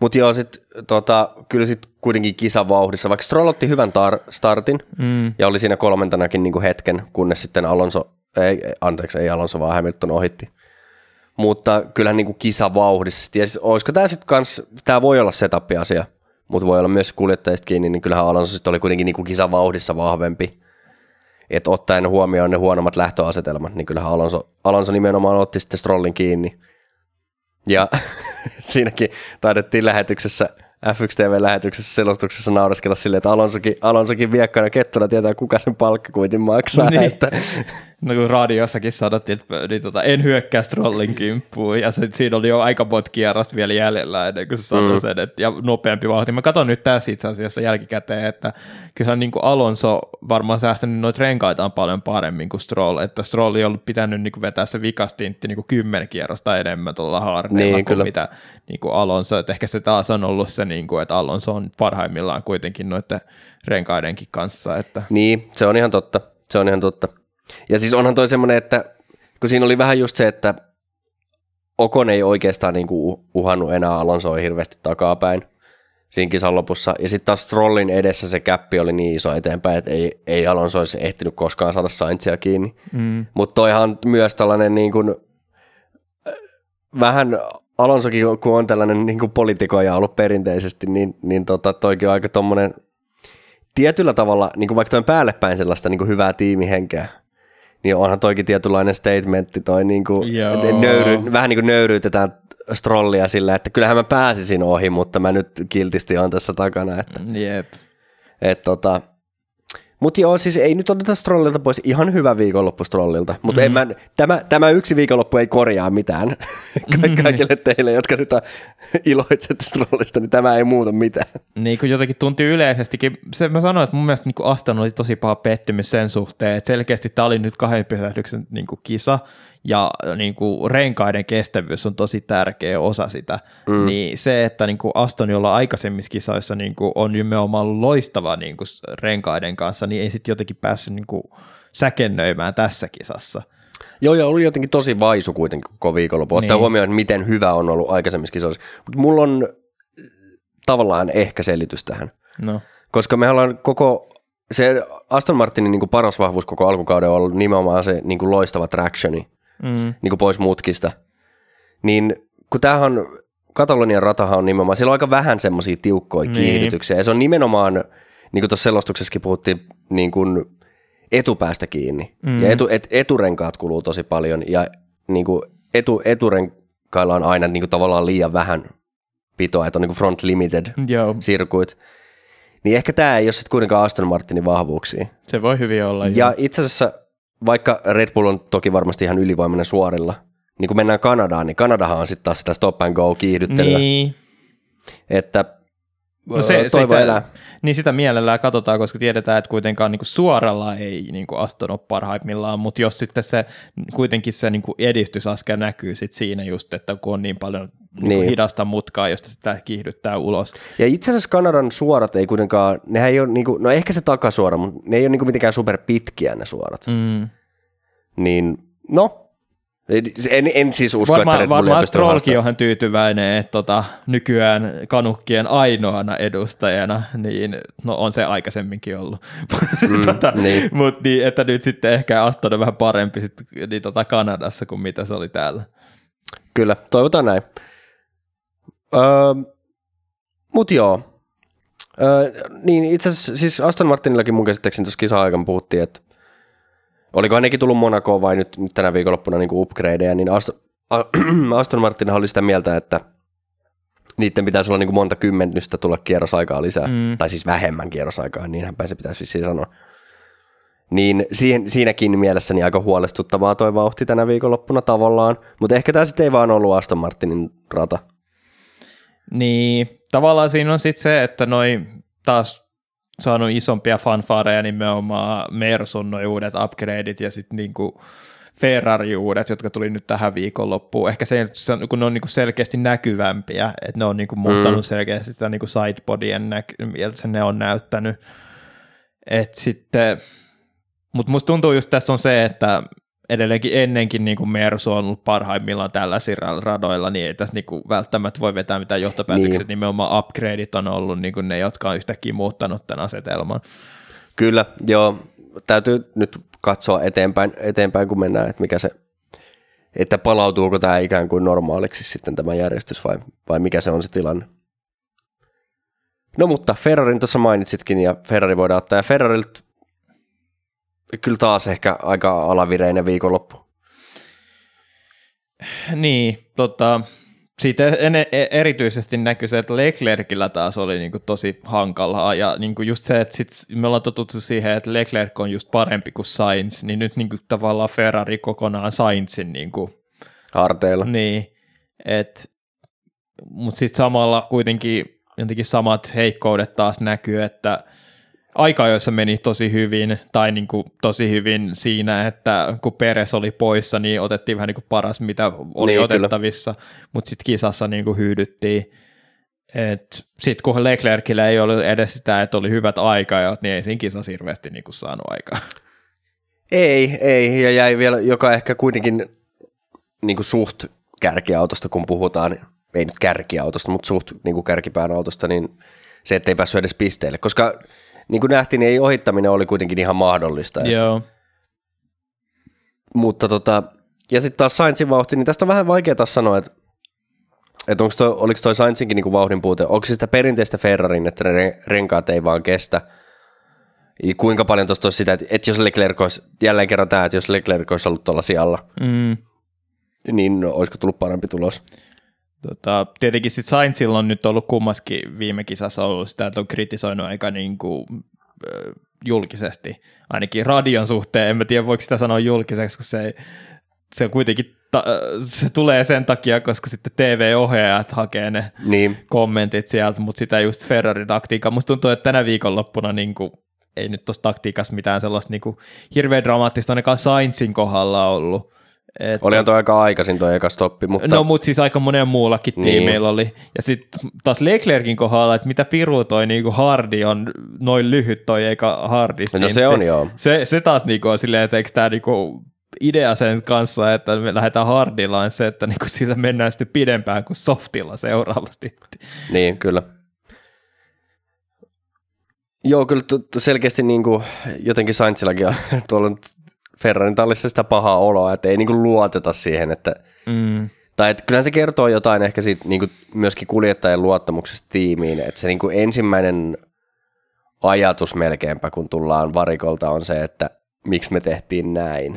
Mutta joo, sit, kyllä sitten kuitenkin kisavauhdissa, vaikka Stroll otti hyvän startin ja oli siinä kolmentenakin niin kuin hetken, kunnes sitten ei Alonso, vaan Hamilton ohitti. Mutta kyllähän niin kuin kisavauhdisesti. Ja siis olisiko tämä sitten kans, tämä voi olla setup-asia, mutta voi olla myös kuljettajista kiinni, niin kyllähän Alonso sitten oli kuitenkin niin kuin kisavauhdissa vahvempi. Että ottaen huomioon ne huonommat lähtöasetelmat, niin kyllähän Alonso nimenomaan otti sitten Strollin kiinni. Ja siinäkin taidettiin lähetyksessä, F1 TV-lähetyksessä selostuksessa naureskella silleen, että Alonsokin viekkana kettuna tietää, kuka sen palkkakuitin maksaa. Niin. Että. No kun radiossakin sanottiin, että en hyökkää Strollin kimppuun, ja siinä oli jo aika monta kierrosta vielä jäljellä ennen kuin se sanoi sen, ja nopeampi vauhti. Mä katson nyt tässä itse asiassa jälkikäteen, että kyllähän niin kuin Alonso varmaan säästänyt noita renkaitaan paljon paremmin kuin Stroll, että Stroll ei ollut pitänyt niin kuin vetää se vikastintti niin kuin 10 kierrosta enemmän tuolla harteilla niin, kuin mitä niin kuin Alonso, että ehkä se taas on ollut se, niin kuin, että Alonso on parhaimmillaan kuitenkin noiden renkaidenkin kanssa. Että. Niin, se on ihan totta, se on ihan totta. Ja siis onhan toi semmoinen, että kun siinä oli vähän just se, että Ocon ei oikeastaan niinku uhannut enää Alonsoa hirveästi takapäin siinä kisan lopussa. Ja sitten taas Strollin edessä se käppi oli niin iso eteenpäin, että ei Alonso olisi ehtinyt koskaan saada Sainzia kiinni. Mutta toihan myös tällainen niin kuin, vähän Alonsokin, kun on tällainen niin kuin politikoja ollut perinteisesti, niin toikin on aika tommoinen tietyllä tavalla, niin kuin vaikka toin päällepäin sellaista niin kuin hyvää tiimihenkeä. Niin onhan toikin tietynlainen statementti, toi niinku, vähän niin kuin nöyryytetään Strollia sillä, että kyllähän mä pääsisin ohi, mutta mä nyt kiltisti on tässä takana. Että, mutta joo, siis ei nyt oteta Strollilta pois, ihan hyvä viikonloppu Strollilta, mutta tämä yksi viikonloppu ei korjaa mitään. Kaikille teille, jotka nyt iloitsette Strollista, niin tämä ei muuta mitään. Niin kuin jotenkin tunti yleisestikin, se mä sanoin, että mun mielestä niin Aston oli tosi paha pettymys sen suhteen, että selkeästi tämä oli nyt 2 pysähdyksen niin kuin kisa, ja niin kuin renkaiden kestävyys on tosi tärkeä osa sitä, niin se, että niin kuin Aston, jolla aikaisemmissa kisoissa niin kuin on nimenomaan loistava niin kuin renkaiden kanssa, niin ei sitten jotenkin päässyt niin kuin säkennöimään tässä kisassa. Joo, ja oli jotenkin tosi vaisu kuitenkin koko viikonloppu, ottaa huomioon, miten hyvä on ollut aikaisemmissa kisoissa. Mutta mulla on tavallaan ehkä selitys tähän, koska me ollaan koko. Se Aston Martinin niin kuin paras vahvuus koko alkukauden on ollut nimenomaan se niin kuin loistava tractioni, niin kuin pois mutkista. Niin kun tämähän on, Katalonian ratahan on nimenomaan, siellä on aika vähän semmoisia tiukkoja kiihdytyksiä. Ja se on nimenomaan, niin kuin tuossa selostuksessakin puhuttiin, niin kuin etupäästä kiinni. Ja eturenkaat kuluu tosi paljon. Ja niin kuin eturenkailla on aina niin kuin tavallaan liian vähän pitoa, että on niin kuin front limited sirkuit. Niin ehkä tämä ei ole sitten kuitenkaan Aston Martinin vahvuuksia. Se voi hyvin olla. Ja itse asiassa, vaikka Red Bull on toki varmasti ihan ylivoimainen suorilla, niin kun mennään Kanadaan, niin Kanadahan on sitten taas sitä stop and go -kiihdyttelyä. Niin. Että toivo elää. Niin sitä mielellään katsotaan, koska tiedetään, että kuitenkaan niin kuin suoralla ei niin kuin Aston ole parhaimmillaan, mutta jos sitten se kuitenkin se niin kuin edistysaskel näkyy sitten siinä just, että kun on niin paljon niin hidasta mutkaa, josta sitä kiihdyttää ulos. Ja itse asiassa Kanadan suorat ei kuitenkaan, nehän ei ole, niin kuin, no ehkä se takasuora, mutta ne ei ole niin kuin mitenkään superpitkiä ne suorat. Niin, no. En siis usko, että Red Bullia pystyy haastaa. Strollkin onhan tyytyväinen, että nykyään kanukkien ainoana edustajana, niin no on se aikaisemminkin ollut. Niin. Mutta niin, että nyt sitten ehkä Aston on vähän parempi sit, niin, Kanadassa kuin mitä se oli täällä. Kyllä, toivotaan näin. Mutta joo. Niin itse asiassa siis Aston Martinillakin mun käsittääkseni tuossa kisa-aikana puhuttiin, että olikohan nekin tullut Monakoon vai nyt tänä viikonloppuna niin upgradeja, niin Aston Martinhan oli sitä mieltä, että niiden pitäisi olla niin kuin monta kymmennystä tulla kierrosaikaa lisää, tai siis vähemmän kierrosaikaa, niinhän päin se pitäisi vissiin sanoa. Niin siinäkin mielessäni aika huolestuttavaa toi vauhti tänä viikonloppuna tavallaan, mutta ehkä tämä sitten ei vaan ollut Aston Martinin rata. Niin, tavallaan siinä on sitten se, että noi taas saanut isompia fanfareja nimenomaan Mersun noi uudet upgradeit ja sitten niinku Ferrari uudet, jotka tuli nyt tähän viikonloppuun. Ehkä se, kun ne on niinku selkeästi näkyvämpiä, että ne on niinku muuttanut selkeästi sitä niinku sidebodien miltä se ne on näyttänyt. Et sitten... Mutta musta tuntuu just tässä on se, että edelleenkin ennenkin niin kuin Mersu on ollut parhaimmillaan tällaisilla radoilla, niin ei tässä niin kuin välttämättä voi vetää mitään johtopäätöksiä, niin. Nimenomaan upgradeit on ollut niin kuin ne, jotka on yhtäkkiä muuttanut tämän asetelman. Kyllä, joo. Täytyy nyt katsoa eteenpäin kun mennään, että mikä se, että palautuuko tämä ikään kuin normaaliksi sitten tämä järjestys vai mikä se on se tilanne. No mutta Ferrarin tuossa mainitsitkin ja Ferrari voidaan ottaa ja Ferrarilta kyllä taas ehkä aika alavireinen viikonloppu. Niin, siitä erityisesti näkyy se, että Leclercillä taas oli niinku tosi hankalaa, ja niinku just se, että sit me ollaan totuttu siihen, että Leclerc on just parempi kuin Sainz, niin nyt niinku tavallaan Ferrari kokonaan Sainzin niinku harteilla. Niin, mutta sitten samalla kuitenkin jotenkin samat heikkoudet taas näkyy, että aika joissa meni tosi hyvin, tai niin kuin tosi hyvin siinä, että kun Perez oli poissa, niin otettiin vähän niin kuin paras, mitä oli niin, otettavissa, mutta sitten kisassa niin kuin hyydyttiin. Sitten kun Leclercillä ei ollut edes sitä, että oli hyvät aikajat, niin ei siinä kisassa hirveästi niin kuin saanut aikaa. Ei, ja jäi vielä, joka ehkä kuitenkin niin kuin suht kärkiautosta, kun puhutaan, ei nyt kärkiautosta, mutta suht niin kuin kärkipään autosta, niin se, ettei päässyt edes pisteelle, koska niin kuin nähtiin, niin ei ohittaminen oli kuitenkin ihan mahdollista. Joo. Mutta ja sitten taas Sainzin vauhti, niin tästä on vähän vaikea taas sanoa, että oliko toi Sainzinkin niin kuin vauhdin puute, onko se sitä perinteistä Ferrarin, että renkaat ei vaan kestä, ja kuinka paljon tuosta olisi sitä, että jos Leclerc olisi, jälleen kerran tämä, että jos Leclerc olisi ollut tuolla sijalla, niin olisiko tullut parempi tulos? Tietenkin sitten Sainzilla on nyt ollut kummaskin viime kisassa ollut sitä, että on kritisoinut aika niinku, julkisesti, ainakin radion suhteen, en mä tiedä voiko sitä sanoa julkiseksi, kun se kuitenkin se tulee sen takia, koska sitten TV-ohjaajat hakee ne kommentit sieltä, mutta sitä just Ferrari-taktiikkaa. Musta tuntuu, että tänä viikonloppuna niinku, ei nyt tuossa taktiikassa mitään sellaista niinku, hirveän dramaattista ainakaan Sainzin kohdalla ollut. Olihan toi aika aikaisin toi eka stoppi, mutta... No, mutta siis aika monen muullakin tiimeillä oli. Ja sitten taas Leclercin kohdalla, että mitä piru toi niinku hardi on, noin lyhyt toi eka hardistintti. No se on joo. Se taas niinku on silleen, että eikö tää niinku idea sen kanssa, että me lähdetään hardilaan se, että niinku sillä mennään sitten pidempään kuin softilla seuraavasti. Niin, kyllä. Joo, kyllä selkeästi niinku jotenkin Sainzillakin on tuolla Ferrarin tallissa sitä pahaa oloa, että ei niinku luoteta siihen, että tai että kyllähän se kertoo jotain ehkä siitä niinku myöskin kuljettajan luottamuksesta tiimiin, että se niinku ensimmäinen ajatus melkeinpä, kun tullaan varikolta, on se, että miksi me tehtiin näin.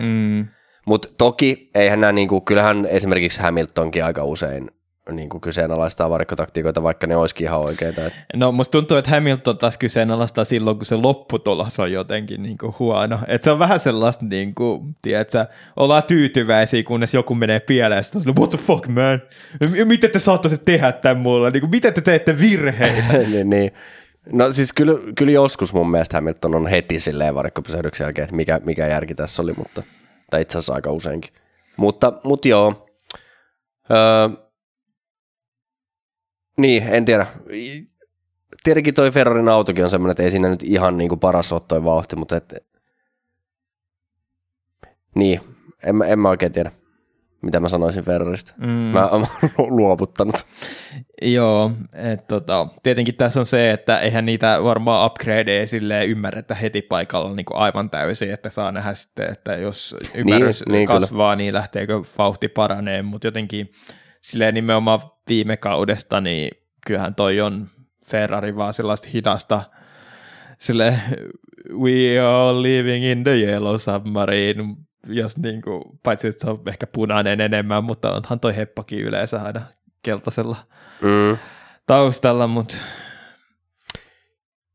Mutta toki, eihän nämä, niinku, kyllähän esimerkiksi Hamiltonkin aika usein niinku kyseenalaistaa varikkotaktiikoita, vaikka ne olisikin ihan oikeita. No musta tuntuu, että Hamilton taas kyseenalaistaa silloin, kun se lopputulos on jotenkin niinku huono. Et se on vähän sellaista, niinku, tiedätkö, ollaan tyytyväisiä, kunnes joku menee pieleen. Sitten on, what the fuck man, miten te saattoisit tehdä tämän mulle? Niinku, miten te teette virheitä? Niin. No siis kyllä joskus mun mielestä Hamilton on heti silleen varikkopysähdyksen jälkeen, että mikä järki tässä oli, mutta, tai itse asiassa aika useinkin. Mutta joo. Niin, en tiedä. Tietenkin toi Ferrarin autokin on semmoinen, että ei siinä nyt ihan niinku paras ole toi vauhti, mutta niin, en mä oikein tiedä, mitä mä sanoisin Ferrarista. Mä oon luovuttanut. Joo, että tietenkin tässä on se, että eihän niitä varmaan upgradeja silleen ymmärretä heti paikalla niinku aivan täysin, että saa nähdä sitten, että jos ymmärrys kasvaa, niin lähteekö vauhti paranee, mutta jotenkin silleen nimenomaan viime kaudesta, niin kyllähän toi on Ferrari vaan sellaista hidasta, silleen we are living in the yellow submarine, jos niinku, paitsi että se on ehkä punainen enemmän, mutta onhan toi heppakin yleensä aina keltaisella taustalla, mutta...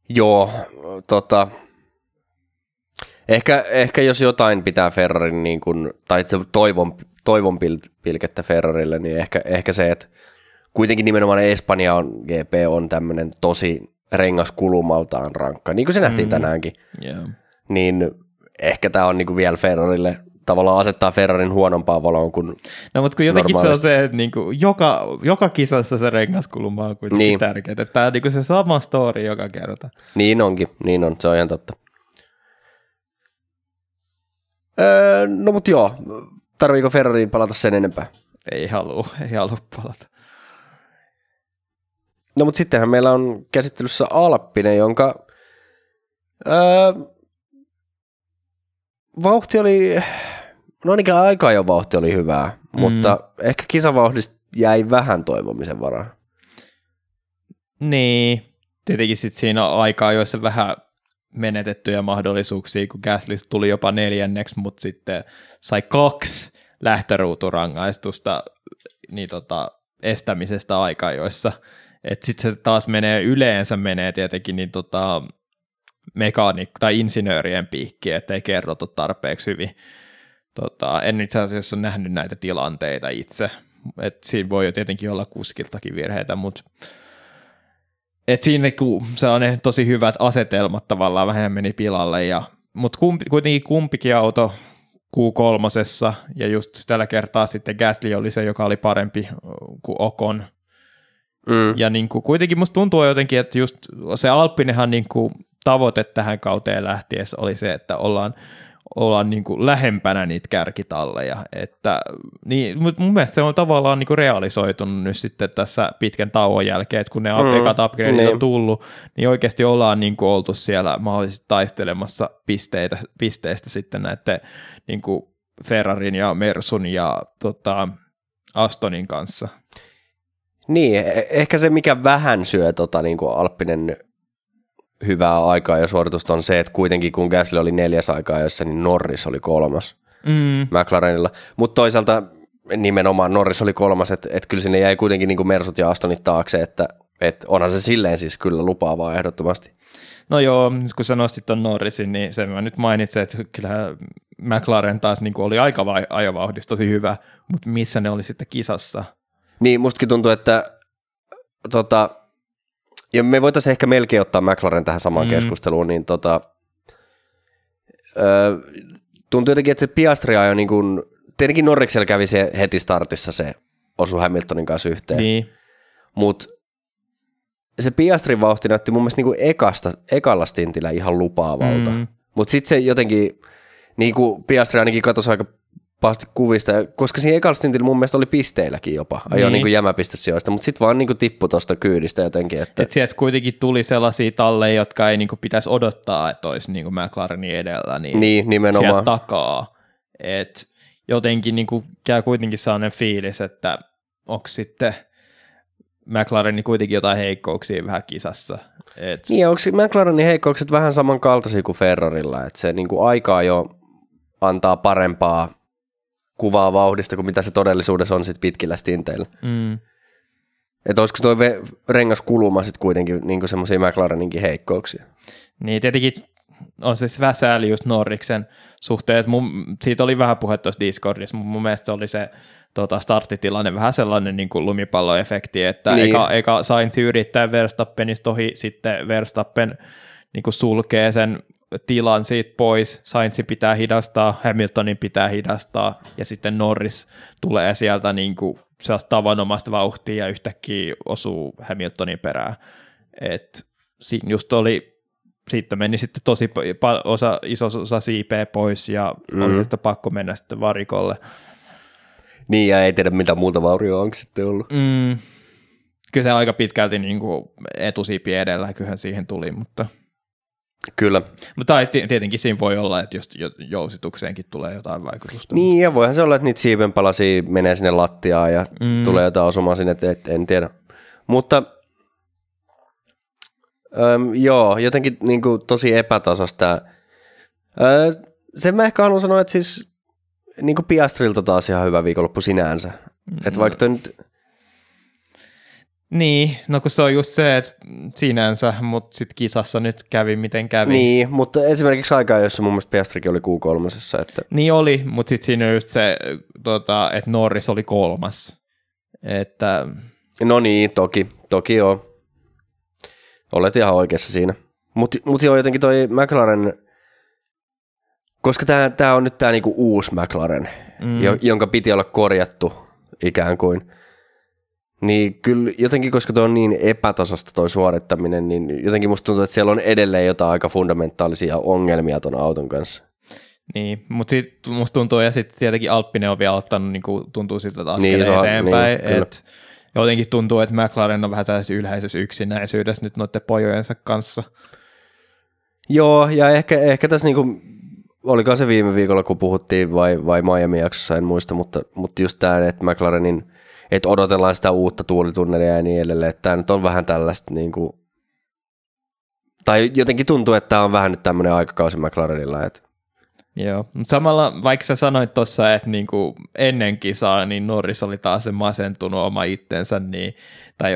Joo, Ehkä jos jotain pitää Ferrarin, niin kuin, tai se toivon pilkettä Ferrarille, niin ehkä se, että kuitenkin nimenomaan Espanja on, GP on tämmöinen tosi rengaskulumaltaan rankka, niin kuin se nähtiin tänäänkin. Yeah. Niin ehkä tämä on niin kuin vielä Ferrarille, tavallaan asettaa Ferrarin huonompaan valoon kuin no, mutta kun jotenkin se on se, että niin kuin joka kisassa se rengaskulumaa on kuitenkin niin tärkeää, että tämä on niin kuin se sama story joka kerta. Niin onkin, niin on, se on ihan totta. No mut joo, tarviiko Ferrariin palata sen enempää? Ei halua palata. No mut sittenhän meillä on käsittelyssä Alppinen, jonka vauhti oli, no ainakin aikaa jo vauhti oli hyvää, mutta ehkä kisavauhdista jäi vähän toivomisen varaan. Niin, tietenkin sitten siinä on aikaa, joissa vähän menetettyjä mahdollisuuksia, kun Gasly tuli jopa neljänneksi, mutta sitten sai 2 lähtöruuturangaistusta niin estämisestä aika-ajoissa. Sitten se taas yleensä menee tietenkin niin mekaanikko tai insinöörien piikkiin, ettei kerrota tarpeeksi hyvin. En itse asiassa ole nähnyt näitä tilanteita itse. Et siinä voi jo tietenkin olla kuskiltakin virheitä, mutta et siinä se on ne tosi hyvät asetelmat tavallaan vähän meni pilalle, mutta kuitenkin kumpikin auto Q3, ja just tällä kertaa sitten Gasly oli se, joka oli parempi kuin Ocon. Ja kuitenkin musta tuntuu jotenkin, että just se Alppinenhan tavoite tähän kauteen lähtiessä oli se, että ollaan lähempänä niitä kärkitalleja. Niin, mutta mun mielestä se on tavallaan realisoitunut nyt sitten tässä pitkän tauon jälkeen, että kun ne upgradeit on tullut, niin oikeasti ollaan oltu siellä mahdollisesti taistelemassa pisteistä sitten näiden Ferrarin ja Mersun ja Astonin kanssa. Niin, ehkä se mikä vähän syö Alppinen hyvää aikaa ja suoritusta on se, että kuitenkin kun Gasly oli 4. aikaa jossa, niin Norris oli 3. McLarenilla. Mutta toisaalta nimenomaan Norris oli 3, että kyllä sinne jäi kuitenkin Mersut ja Astonit taakse, että onhan se silleen siis kyllä lupaavaa ehdottomasti. No joo, nyt kun sä nostit ton Norrisin, niin sen mä nyt mainitsen, että kyllähän McLaren taas oli aika ajovauhdissa tosi hyvä, mutta missä ne oli sitten kisassa? Niin, mustakin tuntuu, että ja me voitaisiin ehkä melkein ottaa McLaren tähän samaan keskusteluun, niin tuntuu jotenkin, että se Piastri ajoi tietenkin Norriksella kävi se heti startissa se osu Hamiltonin kanssa yhteen, niin. Mutta se Piastrin vauhti näytti mun mielestä ekalla stintillä ihan lupaavalta, mutta sitten se jotenkin, Piastri ainakin katosi aika pahasti kuvista, koska siinä ekalla stintillä mun mielestä oli pisteilläkin jopa, ajoi jämäpistesijoista, mutta sitten vaan tippui tuosta kyydistä jotenkin. Että sieltä kuitenkin tuli sellaisia talleja, jotka ei pitäisi odottaa, että olisi McLarenin edellä, niin nimenomaan sieltä takaa. Et jotenkin käy kuitenkin sellainen fiilis, että onko sitten McLarenin kuitenkin jotain heikkouksia vähän kisassa. Niin, onko McLarenin heikkoukset vähän samankaltaisia kuin Ferrarilla, että se aikaa jo antaa parempaa kuvaa vauhdista kuin mitä se todellisuudessa on sit pitkillä stinteillä. Että olisiko tuo rengas kuluma sitten kuitenkin semmoisia McLareninkin heikkouksia? Niin, tietenkin on siis vähän sääli just Norriksen suhteen, että siitä oli vähän puhe tuossa Discordissa, mutta mun mielestä se oli se starttitilanne vähän sellainen lumipalloefekti, että niin. Eka Sainz yrittää Verstappenista ohi, sitten Verstappen sulkee sen tilan siitä pois, Sainzin pitää hidastaa, Hamiltonin pitää hidastaa, ja sitten Norris tulee sieltä sellaista tavanomaista vauhtia ja yhtäkkiä osuu Hamiltonin perään. Siitä meni sitten tosi iso osa siipeä pois, ja oli sitä pakko mennä sitten varikolle. Niin, ja ei tiedä mitä muuta vaurioa onko sitten ollut. Kyllä se aika pitkälti etusiipi edellä, kyllähän siihen tuli, mutta kyllä. Mutta tietenkin siinä voi olla, että jos jousitukseenkin tulee jotain vaikutusta. Niin, ja voihan se olla, että niitä siivenpalasia menee sinne lattiaan ja tulee jotain osumaan sinne, että en tiedä. Mutta joo, jotenkin tosi epätasasta. Sen mä ehkä haluan sanoa, että siis Piastrilta taas ihan hyvä viikonloppu sinänsä. Että vaikka toi nyt Niin, no kun se on just se, että sinänsä, mutta sitten kisassa nyt kävi miten kävi. Niin, mutta esimerkiksi aikaa, jossa mun mielestä Piastrikin oli Q3. Että... Niin oli, mutta sitten siinä on just se, että Norris oli kolmas. Että... No niin, toki joo. Olet ihan oikeassa siinä. Mut joo, jotenkin toi McLaren, koska tää on nyt tää niinku uusi McLaren, jonka piti olla korjattu ikään kuin. Niin kyllä jotenkin, koska tuo on niin epätasasta toi suorittaminen, niin jotenkin musta tuntuu, että siellä on edelleen jotain aika fundamentaalisia ongelmia ton auton kanssa. Niin, mutta sitten musta tuntuu, ja sitten tietenkin Alppinen on vielä ottanut, niin tuntuu siltä askeleen niin, eteenpäin. Niin, et jotenkin tuntuu, että McLaren on vähän tällaisessa ylhäisessä yksinäisyydessä nyt noiden pojojensa kanssa. Joo, ja ehkä tässä niinku, olikaan se viime viikolla, kun puhuttiin, vai Miami-jaksossa, en muista, mutta just tämä, että McLarenin että odotellaan sitä uutta tuulitunnelia ja niin edelleen, että tämä nyt on vähän tällaista niin kuin, tai jotenkin tuntuu, että tämä on vähän nyt tämmöinen aikakausi McLarenilla. Että. Joo, mutta samalla vaikka sä sanoit tuossa, että niin kuin ennen kisaa, niin Norris oli taas se masentunut oma itsensä, niin, tai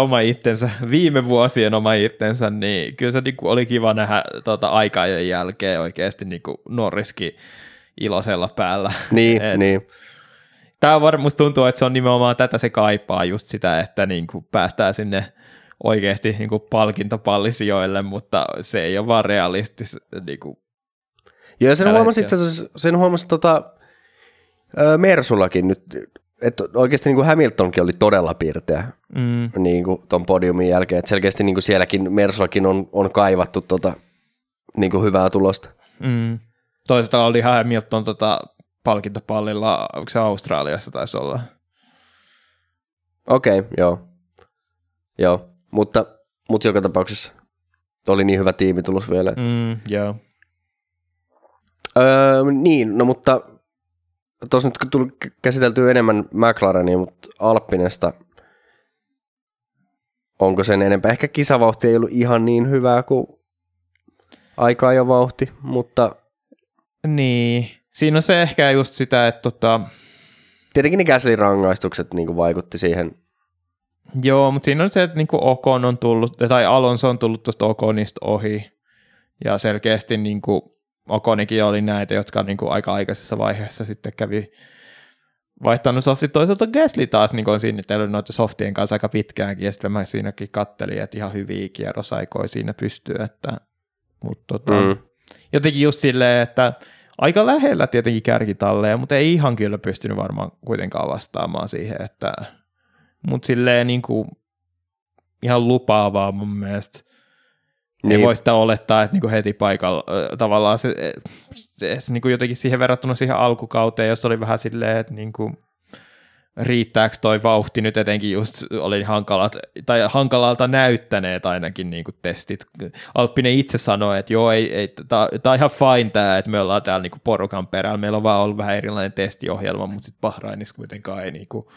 oma itsensä, viime vuosien oma itsensä, niin kyllä se niin kuin oli kiva nähdä aika-ajan jälkeen oikeasti niin kuin Norriskin iloisella päällä. Niin, niin. Tämä varmasti tuntuu, että se on nimenomaan tätä se kaipaa, just sitä, että niin kuin päästään sinne oikeasti niin kuin palkintopallisijoille, mutta se ei ole vaan realistista. Niin kuin joo, sen huomasin Mersulakin nyt, että oikeasti niin kuin Hamiltonkin oli todella pirteä niin kuin ton podiumin jälkeen, että selkeästi niin kuin sielläkin Mersulakin on kaivattu niin kuin hyvää tulosta. Toisaalta oli Hamilton palkintopallilla, onko se Australiassa taisi olla? Okei, joo. Joo, mutta joka tapauksessa oli niin hyvä tiimitulos vielä. Että... joo. Niin, no mutta tuossa nyt tuli käsiteltyä enemmän McLarenia, mutta Alppinesta onko sen enempää? Ehkä kisavauhti ei ollut ihan niin hyvää kuin aikaa ja vauhti, mutta... Niin... Siinä on se ehkä just sitä, että... Tietenkin ne Gaslyn rangaistukset niinku vaikutti siihen. Joo, mutta siinä on se, että niinku Ocon on tullut, tai Alonso on tullut tuosta Oconista ohi. Ja selkeästi niinku Oconikin oli näitä, jotka niinku aika aikaisessa vaiheessa sitten kävi vaihtanut softit. Toisaalta Gasly taas niinku on sinnitellyt noita softien kanssa aika pitkäänkin, ja sitten mä siinäkin kattelin, että ihan hyviä kierrosaikoja siinä pystyy. Että, mutta jotenkin just silleen, että... Aika lähellä tietenkin kärkitalleja, mutta ei ihan kyllä pystynyt varmaan kuitenkaan vastaamaan siihen, että mutta silleen niin kuin ihan lupaavaa mun mielestä. Niin. Ei voi sitä olettaa, että niin kuin heti paikalla tavallaan se niin kuin jotenkin siihen verrattuna siihen alkukauteen, jos oli vähän silleen, että niin kuin riittääkö toi vauhti nyt etenkin just oli hankalalta näyttäneet ainakin niinku testit. Alppinen itse sanoi, että joo, ei, tää on ihan fine tää, että me ollaan täällä niinku porukan perällä, meillä on vaan ollut vähän erilainen testiohjelma, mutta sitten Bahrainissa kuitenkaan ei niinku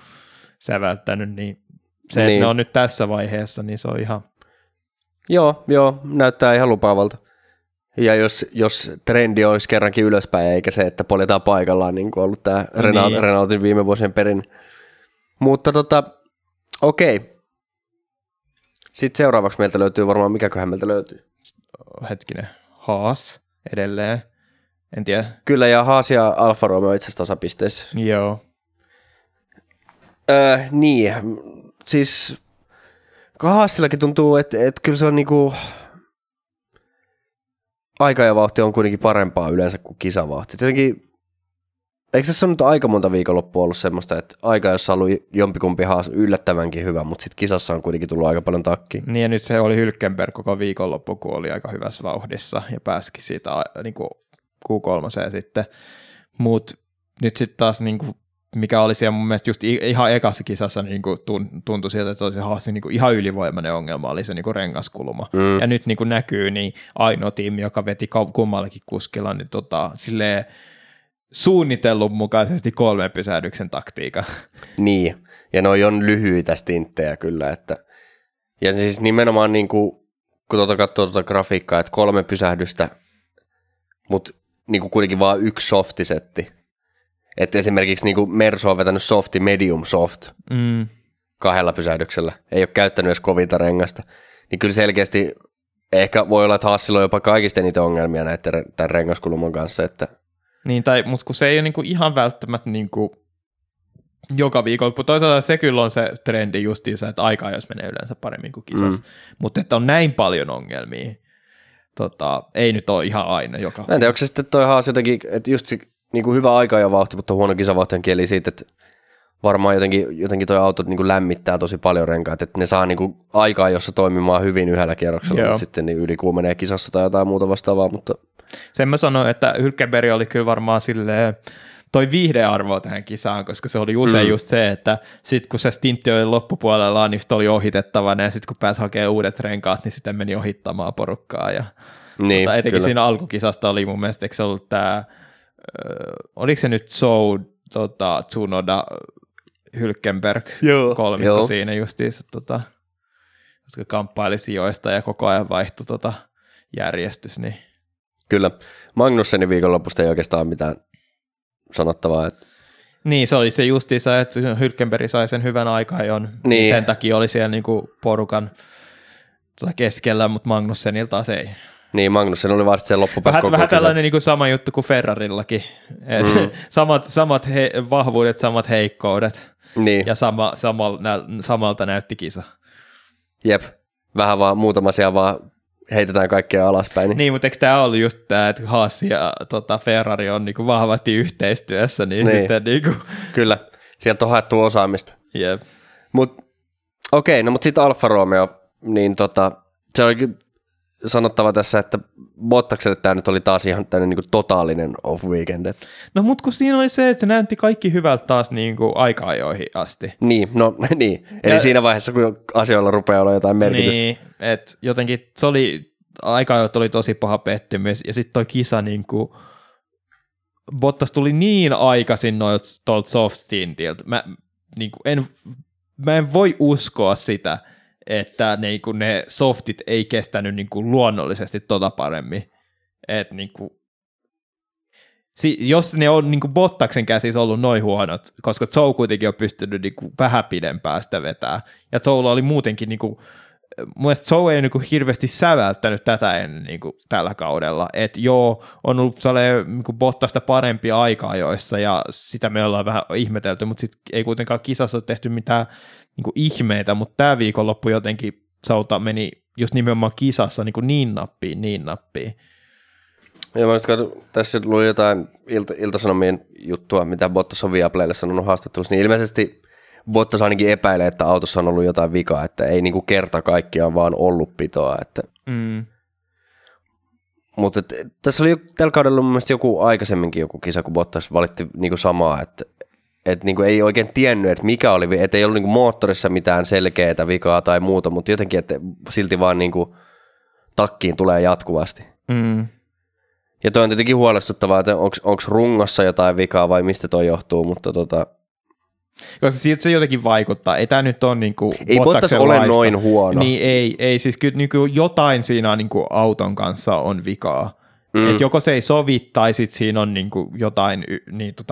sävältänyt, niin se, että niin. Ne on nyt tässä vaiheessa, niin se on ihan... Joo, näyttää ihan lupaavalta. Ja jos trendi olisi kerrankin ylöspäin, eikä se, että poljetaan paikallaan, niin kuin ollut tämä niin. Renaultin viime vuosien perin. Mutta okei. Sitten seuraavaksi meiltä löytyy varmaan, mikäköhän meiltä löytyy. Hetkinen, Haas edelleen, en tiedä. Kyllä, ja Haas ja Alfa Romeo itse asiassa tasapisteissä. Joo. Niin, siis Haasillakin tuntuu, että kyllä se on niinku... Aika ja vauhti on kuitenkin parempaa yleensä kuin kisavauhti. Tietenkin, eikö tässä ole nyt aika monta viikonloppua ollut semmoista, että aika, jossa on ollut jompikumpi Haas yllättävänkin hyvä, mutta sitten kisassa on kuitenkin tullut aika paljon takkiin. Niin ja nyt se oli Hülkenberg koko viikonloppu, kun oli aika hyvässä vauhdissa ja pääsikin siitä niin kuin Q3 sitten. Mutta nyt sitten taas, niin kuin, mikä oli siellä mun mielestä just ihan ekassa kisassa, niin kuin tuntui sieltä, että se Haasin niin kuin ihan ylivoimainen ongelma oli se niin kuin rengaskulma. Ja nyt niin kuin näkyy, niin ainoa tiimi, joka veti kummallakin kuskilla, niin silleen suunnitellun mukaisesti 3 pysähdyksen taktiikan. Niin, ja noi on lyhyitä stinttejä kyllä. Että. Ja siis nimenomaan, niin kuin, kun katsoo grafiikkaa, että 3 pysähdystä, mutta niin kuin kuitenkin vaan 1 softisetti. Että esimerkiksi niin kuin Mersu on vetänyt softi, medium soft. kahdella pysähdyksellä, ei ole käyttänyt edes kovinta rengasta, niin kyllä selkeästi ehkä voi olla, että Haasilla on jopa kaikista niitä ongelmia näiden tämän rengaskuluman kanssa. Että. Niin, mutta kun se ei ole niinku ihan välttämättä niinku joka viikolla, mutta toisaalta se kyllä on se trendi justiinsa, että aikaa jos menee yleensä paremmin kuin kisassa, mutta että on näin paljon ongelmia, ei nyt ole ihan aina joka. Mä en tiedä, onko se sitten toi Haas jotenkin, että just se niinku hyvä aika ja vauhti, mutta huono kisavauhti kieli siitä, että varmaan jotenkin toi auto niin kuin lämmittää tosi paljon renkaat, että ne saa niin kuin aikaa, jossa toimimaan hyvin yhdellä kierroksella, mutta sitten niin ylikuumenee kisassa tai jotain muuta vastaavaa. Mutta. Sen mä sanoin, että Hülkenberg oli kyllä varmaan silleen, toi viihdearvoa tähän kisaan, koska se oli usein just se, että sit kun se stintti oli loppupuolella, niin oli ohitettavana, ja sitten kun pääsi hakemaan uudet renkaat, niin sitten meni ohittamaan porukkaa. Ja, niin, mutta etenkin kyllä. Siinä alkukisasta oli mun mielestä, eikö se ollut tämä, oliko se nyt Zhou, Tsunoda, Hülkenberg kolmikko siinä justiinsa, jotka kamppaili sijoista ja koko ajan vaihtui järjestys. Niin. Kyllä. Magnussenin viikonlopusta ei oikeastaan mitään sanottavaa. Että. Niin, se oli se justiinsa, että Hülkenberg sai sen hyvän aikajon. Niin. Sen takia oli siellä niinku porukan keskellä, mutta Magnussenilta taas ei. Niin, Magnussen oli varsin sen loppupäät koko vähän tällainen niin kuin sama juttu kuin Ferrarillakin. Samat vahvuudet, samat heikkoudet. Niin. Ja samalta näytti kisa. Jep, vähän vaan muutama siellä vaan heitetään kaikkea alaspäin. Niin, mutta eikö tämä ollut just tämä, että Haas ja Ferrari on niin kuin vahvasti yhteistyössä, niin. Sitten niin kuin. Kyllä, sieltä on haettu osaamista. Jep. Mutta sitten Alfa Romeo, niin se oli sanottava tässä, että Bottakselle tämä nyt oli taas ihan tämmöinen niin totaalinen off-weekend. No mut kun siinä oli se, että se näytti kaikki hyvältä taas niin aika-ajoihin asti. Niin, Eli siinä vaiheessa, kun asioilla rupeaa olla jotain merkitystä. Niin, että jotenkin se oli, aika-ajot oli tosi paha pettymys, ja sitten toi kisa niin kuin, Bottas tuli niin aikaisin tuolta soft stintiltä. Mä en voi uskoa sitä, että ne softit ei kestänyt luonnollisesti paremmin. Et jos ne on Bottaksen käsissä ollut noin huonot, koska Zhou kuitenkin on pystynyt vähän pidempään sitä vetää. Ja Zhoulla oli muutenkin, mun mielestä Zhou ei hirveästi sävältänyt tätä ennen tällä kaudella. Et joo, on ollut Bottasta parempi aika-ajoissa ja sitä me ollaan vähän ihmetelty, mutta sit ei kuitenkaan kisassa ole tehty mitään ihmeitä, mutta tämä viikonloppu jotenkin Zhouta meni just nimenomaan kisassa niin nappiin. Ja mä tässä luin jotain Ilta-Sanomien juttua, mitä Bottas on Viaplaylle sanonut haastattelussa, niin ilmeisesti Bottas ainakin epäilee, että autossa on ollut jotain vikaa, että ei kerta kaikkiaan vaan ollut pitoa. Että. Mutta tässä oli tällä kaudella mun mielestä aikaisemminkin joku kisa, kun Bottas valitti samaa, että ei oikein tiennyt, että mikä oli, että ei ollut moottorissa mitään selkeää vikaa tai muuta, mutta jotenkin, että silti vaan takkiin tulee jatkuvasti. Ja toi on tietenkin huolestuttavaa, että onko rungossa jotain vikaa vai mistä toi johtuu, mutta koska siitä se jotenkin vaikuttaa. Ei tämä nyt ole ei Bottas ole noin huono. Niin ei siis kyllä jotain siinä auton kanssa on vikaa. Että joko se ei sovi, tai sitten siinä on jotain,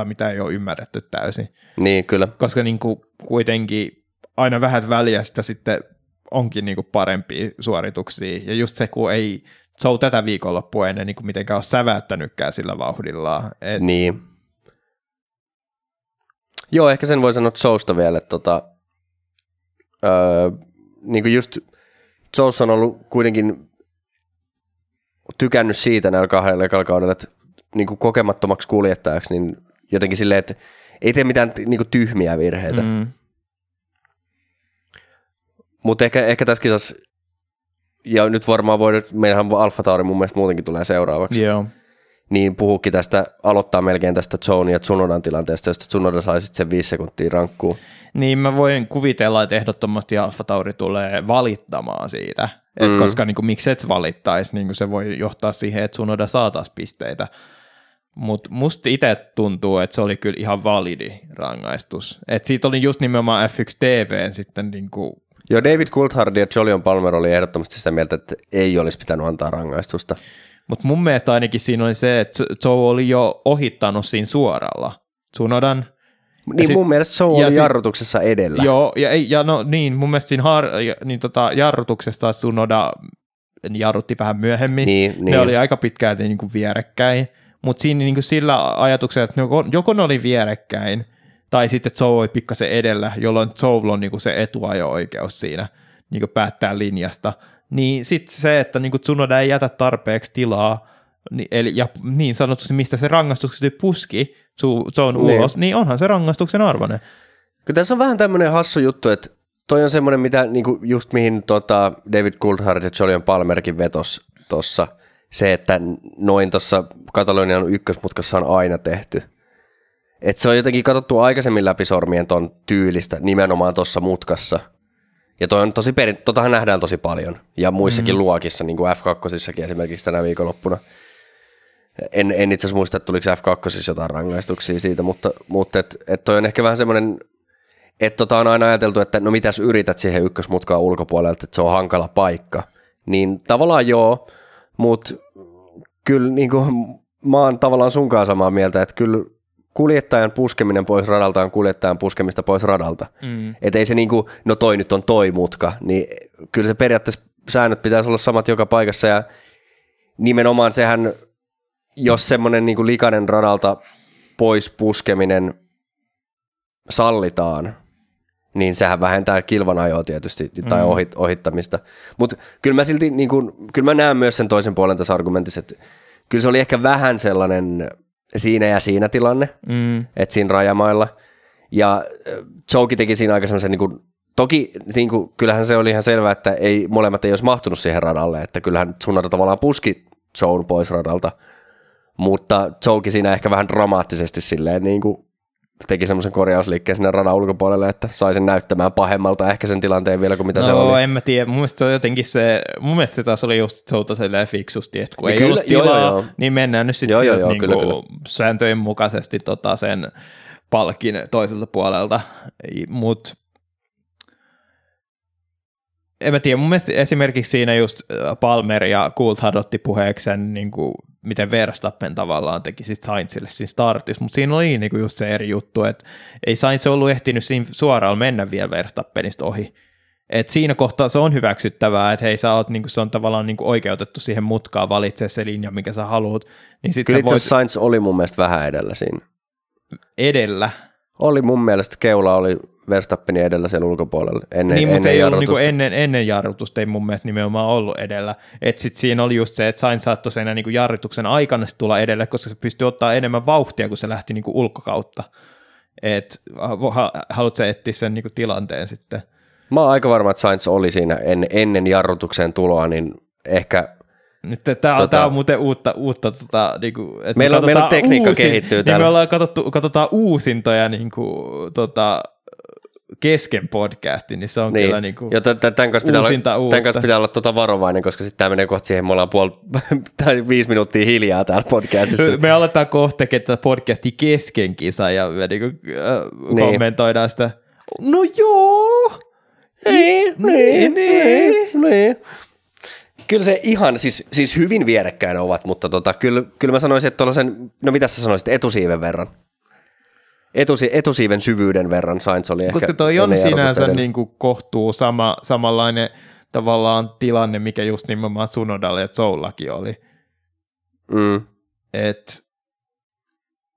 mitä ei ole ymmärretty täysin. Niin, kyllä. Koska kuitenkin aina vähän väliä sitä sitten onkin parempia suorituksia. Ja just se, kun ei Zhou tätä viikonloppua ennen mitenkään ole säväyttänytkään sillä vauhdillaan. Et. Niin. Joo, ehkä sen voi sanoa Zhousta vielä, että just Zhoussa on ollut kuitenkin tykännyt siitä näillä kahdella kaudella, että kokemattomaksi kuljettajaksi, niin jotenkin silleen, että ei tee mitään tyhmiä virheitä. Mutta ehkä tässä kisassa, ja nyt varmaan meillähän Alfa Tauri mun mielestä muutenkin tulee seuraavaksi, niin puhuukin aloittaa melkein tästä Zhoun ja Tsunodan tilanteesta, josta Tsunoda sai sitten sen 5 sekuntia rankkuun. Niin mä voin kuvitella, että ehdottomasti Alfa Tauri tulee valittamaan siitä. Koska miksi et valittaisi, se voi johtaa siihen, että Tsunoda saa taas pisteitä. Mutta musta itse tuntuu, että se oli kyllä ihan validi rangaistus. Että siitä oli just nimenomaan F1 TV:n sitten Joo, David Coulthard ja Jolyon Palmer oli ehdottomasti sitä mieltä, että ei olisi pitänyt antaa rangaistusta. Mutta mun mielestä ainakin siinä oli se, että Zhou oli jo ohittanut siinä suoralla Tsunodan. Niin mun mielestä Zhou oli jarrutuksessa edellä. Joo, ja no niin, mun mielestä siinä jarrutuksessa Tsunoda jarrutti vähän myöhemmin. Ne oli aika pitkään niin kuin vierekkäin, mutta siinä niin kuin sillä ajatuksella, että joko ne oli vierekkäin, tai sitten Zhou oli pikkasen edellä, jolloin Zhoulla on niin kuin se etuajo-oikeus siinä niin kuin päättää linjasta. Niin sitten se, että niin kuin Tsunoda ei jätä tarpeeksi tilaa, ja niin sanotusti, mistä se rangaistuksen puski Zhoun ulos, niin onhan se rangaistuksen arvoinen. Kyllä tässä on vähän tämmöinen hassu juttu, että toi on semmoinen, mitä niinku just mihin David Coulthard ja Jolyon Palmerkin vetos tuossa, se, että noin tuossa Katalonian ykkösmutkassa on aina tehty. Että se on jotenkin katsottu aikaisemmin läpi sormien ton tyylistä, nimenomaan tuossa mutkassa. Ja toi on tosi totahan nähdään tosi paljon, ja muissakin luokissa, niin kuin F2-sissakin esimerkiksi tänä viikonloppuna. En itse asiassa muista, että tuliko F2 jotain rangaistuksia siitä, mutta et toi on ehkä vähän semmoinen, että on aina ajateltu, että no mitäs yrität siihen ykkösmutkaan ulkopuolelta, että se on hankala paikka. Niin tavallaan joo, mutta kyllä niin kuin, mä oon tavallaan sunkaan samaa mieltä, että kyllä kuljettajan puskeminen pois radalta on kuljettajan puskemista pois radalta. Että ei se niin kuin, no toi nyt on toi mutka, niin kyllä se periaatteessa säännöt pitäisi olla samat joka paikassa ja nimenomaan sehän jos semmoinen niin kuin likainen radalta pois puskeminen sallitaan, niin sehän vähentää kilvan ajoa tietysti tai ohittamista. Mutta kyllä mä silti, niin kuin, kyllä mä näen myös sen toisen puolen tässä argumentissa, että kyllä se oli ehkä vähän sellainen siinä ja siinä tilanne, että siinä rajamailla. Ja Zhoukin teki siinä aika semmoisen, niin kuin, toki niin kuin, kyllähän se oli ihan selvää, että ei, molemmat ei olisi mahtunut siihen radalle, että kyllähän Tsunoda tavallaan puski Zhoun pois radalta. Mutta Zhoukin siinä ehkä vähän dramaattisesti silleen niin kuin teki semmoisen korjausliikkeen sinne radan ulkopuolelle, että sai sen näyttämään pahemmalta ehkä sen tilanteen vielä kuin mitä se oli. No en mä tiedä, mun mielestä taas oli just Zhouta silleen fiksusti, että kun ei kyllä, ollut tilaa, niin mennään nyt sitten niin sääntöjen mukaisesti sen palkin toiselta puolelta, mutta en mä tiedä, mun mielestä esimerkiksi siinä just Palmer ja Coulthard otti puheeksen niin kuin miten Verstappen tavallaan teki sitten Sainzille siinä startissa, mutta siinä oli niinku just se eri juttu, että ei Sainz ollut ehtinyt siinä suoraan mennä vielä Verstappenista ohi. Et siinä kohtaa se on hyväksyttävää, että hei sä oot, niinku, se on tavallaan niinku oikeutettu siihen mutkaan, valitsee se linja, minkä sä haluat. Niin sit kyllä sä voit... Sainz oli mun mielestä vähän edellä siinä. Edellä? Oli mun mielestä, keula oli Verstappeni edellä siellä ulkopuolella ennen jarrutusta. Niin, ennen jarrutusta ei mun mielestä nimenomaan ollut edellä. Että sitten siinä oli just se, että Sainz saattoi sen niin jarrutuksen aikana tulla edelle, koska se pystyi ottaa enemmän vauhtia, kun se lähti niin ulkokautta. Että haluatko etsiä sen niin tilanteen sitten? Mä oon aika varma, että Sainz oli siinä ennen jarrutuksen tuloa, niin ehkä... Nyt tämä on muuten uutta niinku, että meillä tekniikka kehittyy täällä. Niin me ollaan katsotaan uusintoja niinku kesken podcastin, niin se on niin. Kyllä niinku. Ja tämän kanssa pitää olla varovainen, koska sitten tämä menee kohta siihen, me ollaan 5 minuuttia hiljaa täällä podcastissa. Me aletaan kohta että podcasti kesken kisa ja me kommentoidaan sitä. No joo. Niin. Kyllä se ihan, siis hyvin vierekkäin ovat, mutta kyllä mä sanoisin, että tuollaisen, no mitä sä sanoisit, etusiiven verran. Etusiiven syvyyden verran Sainz oli ehkä. Koska toi on sinänsä niin kuin kohtuu samanlainen tavallaan tilanne, mikä just nimenomaan Tsunodalle ja Zhoullakin oli. Et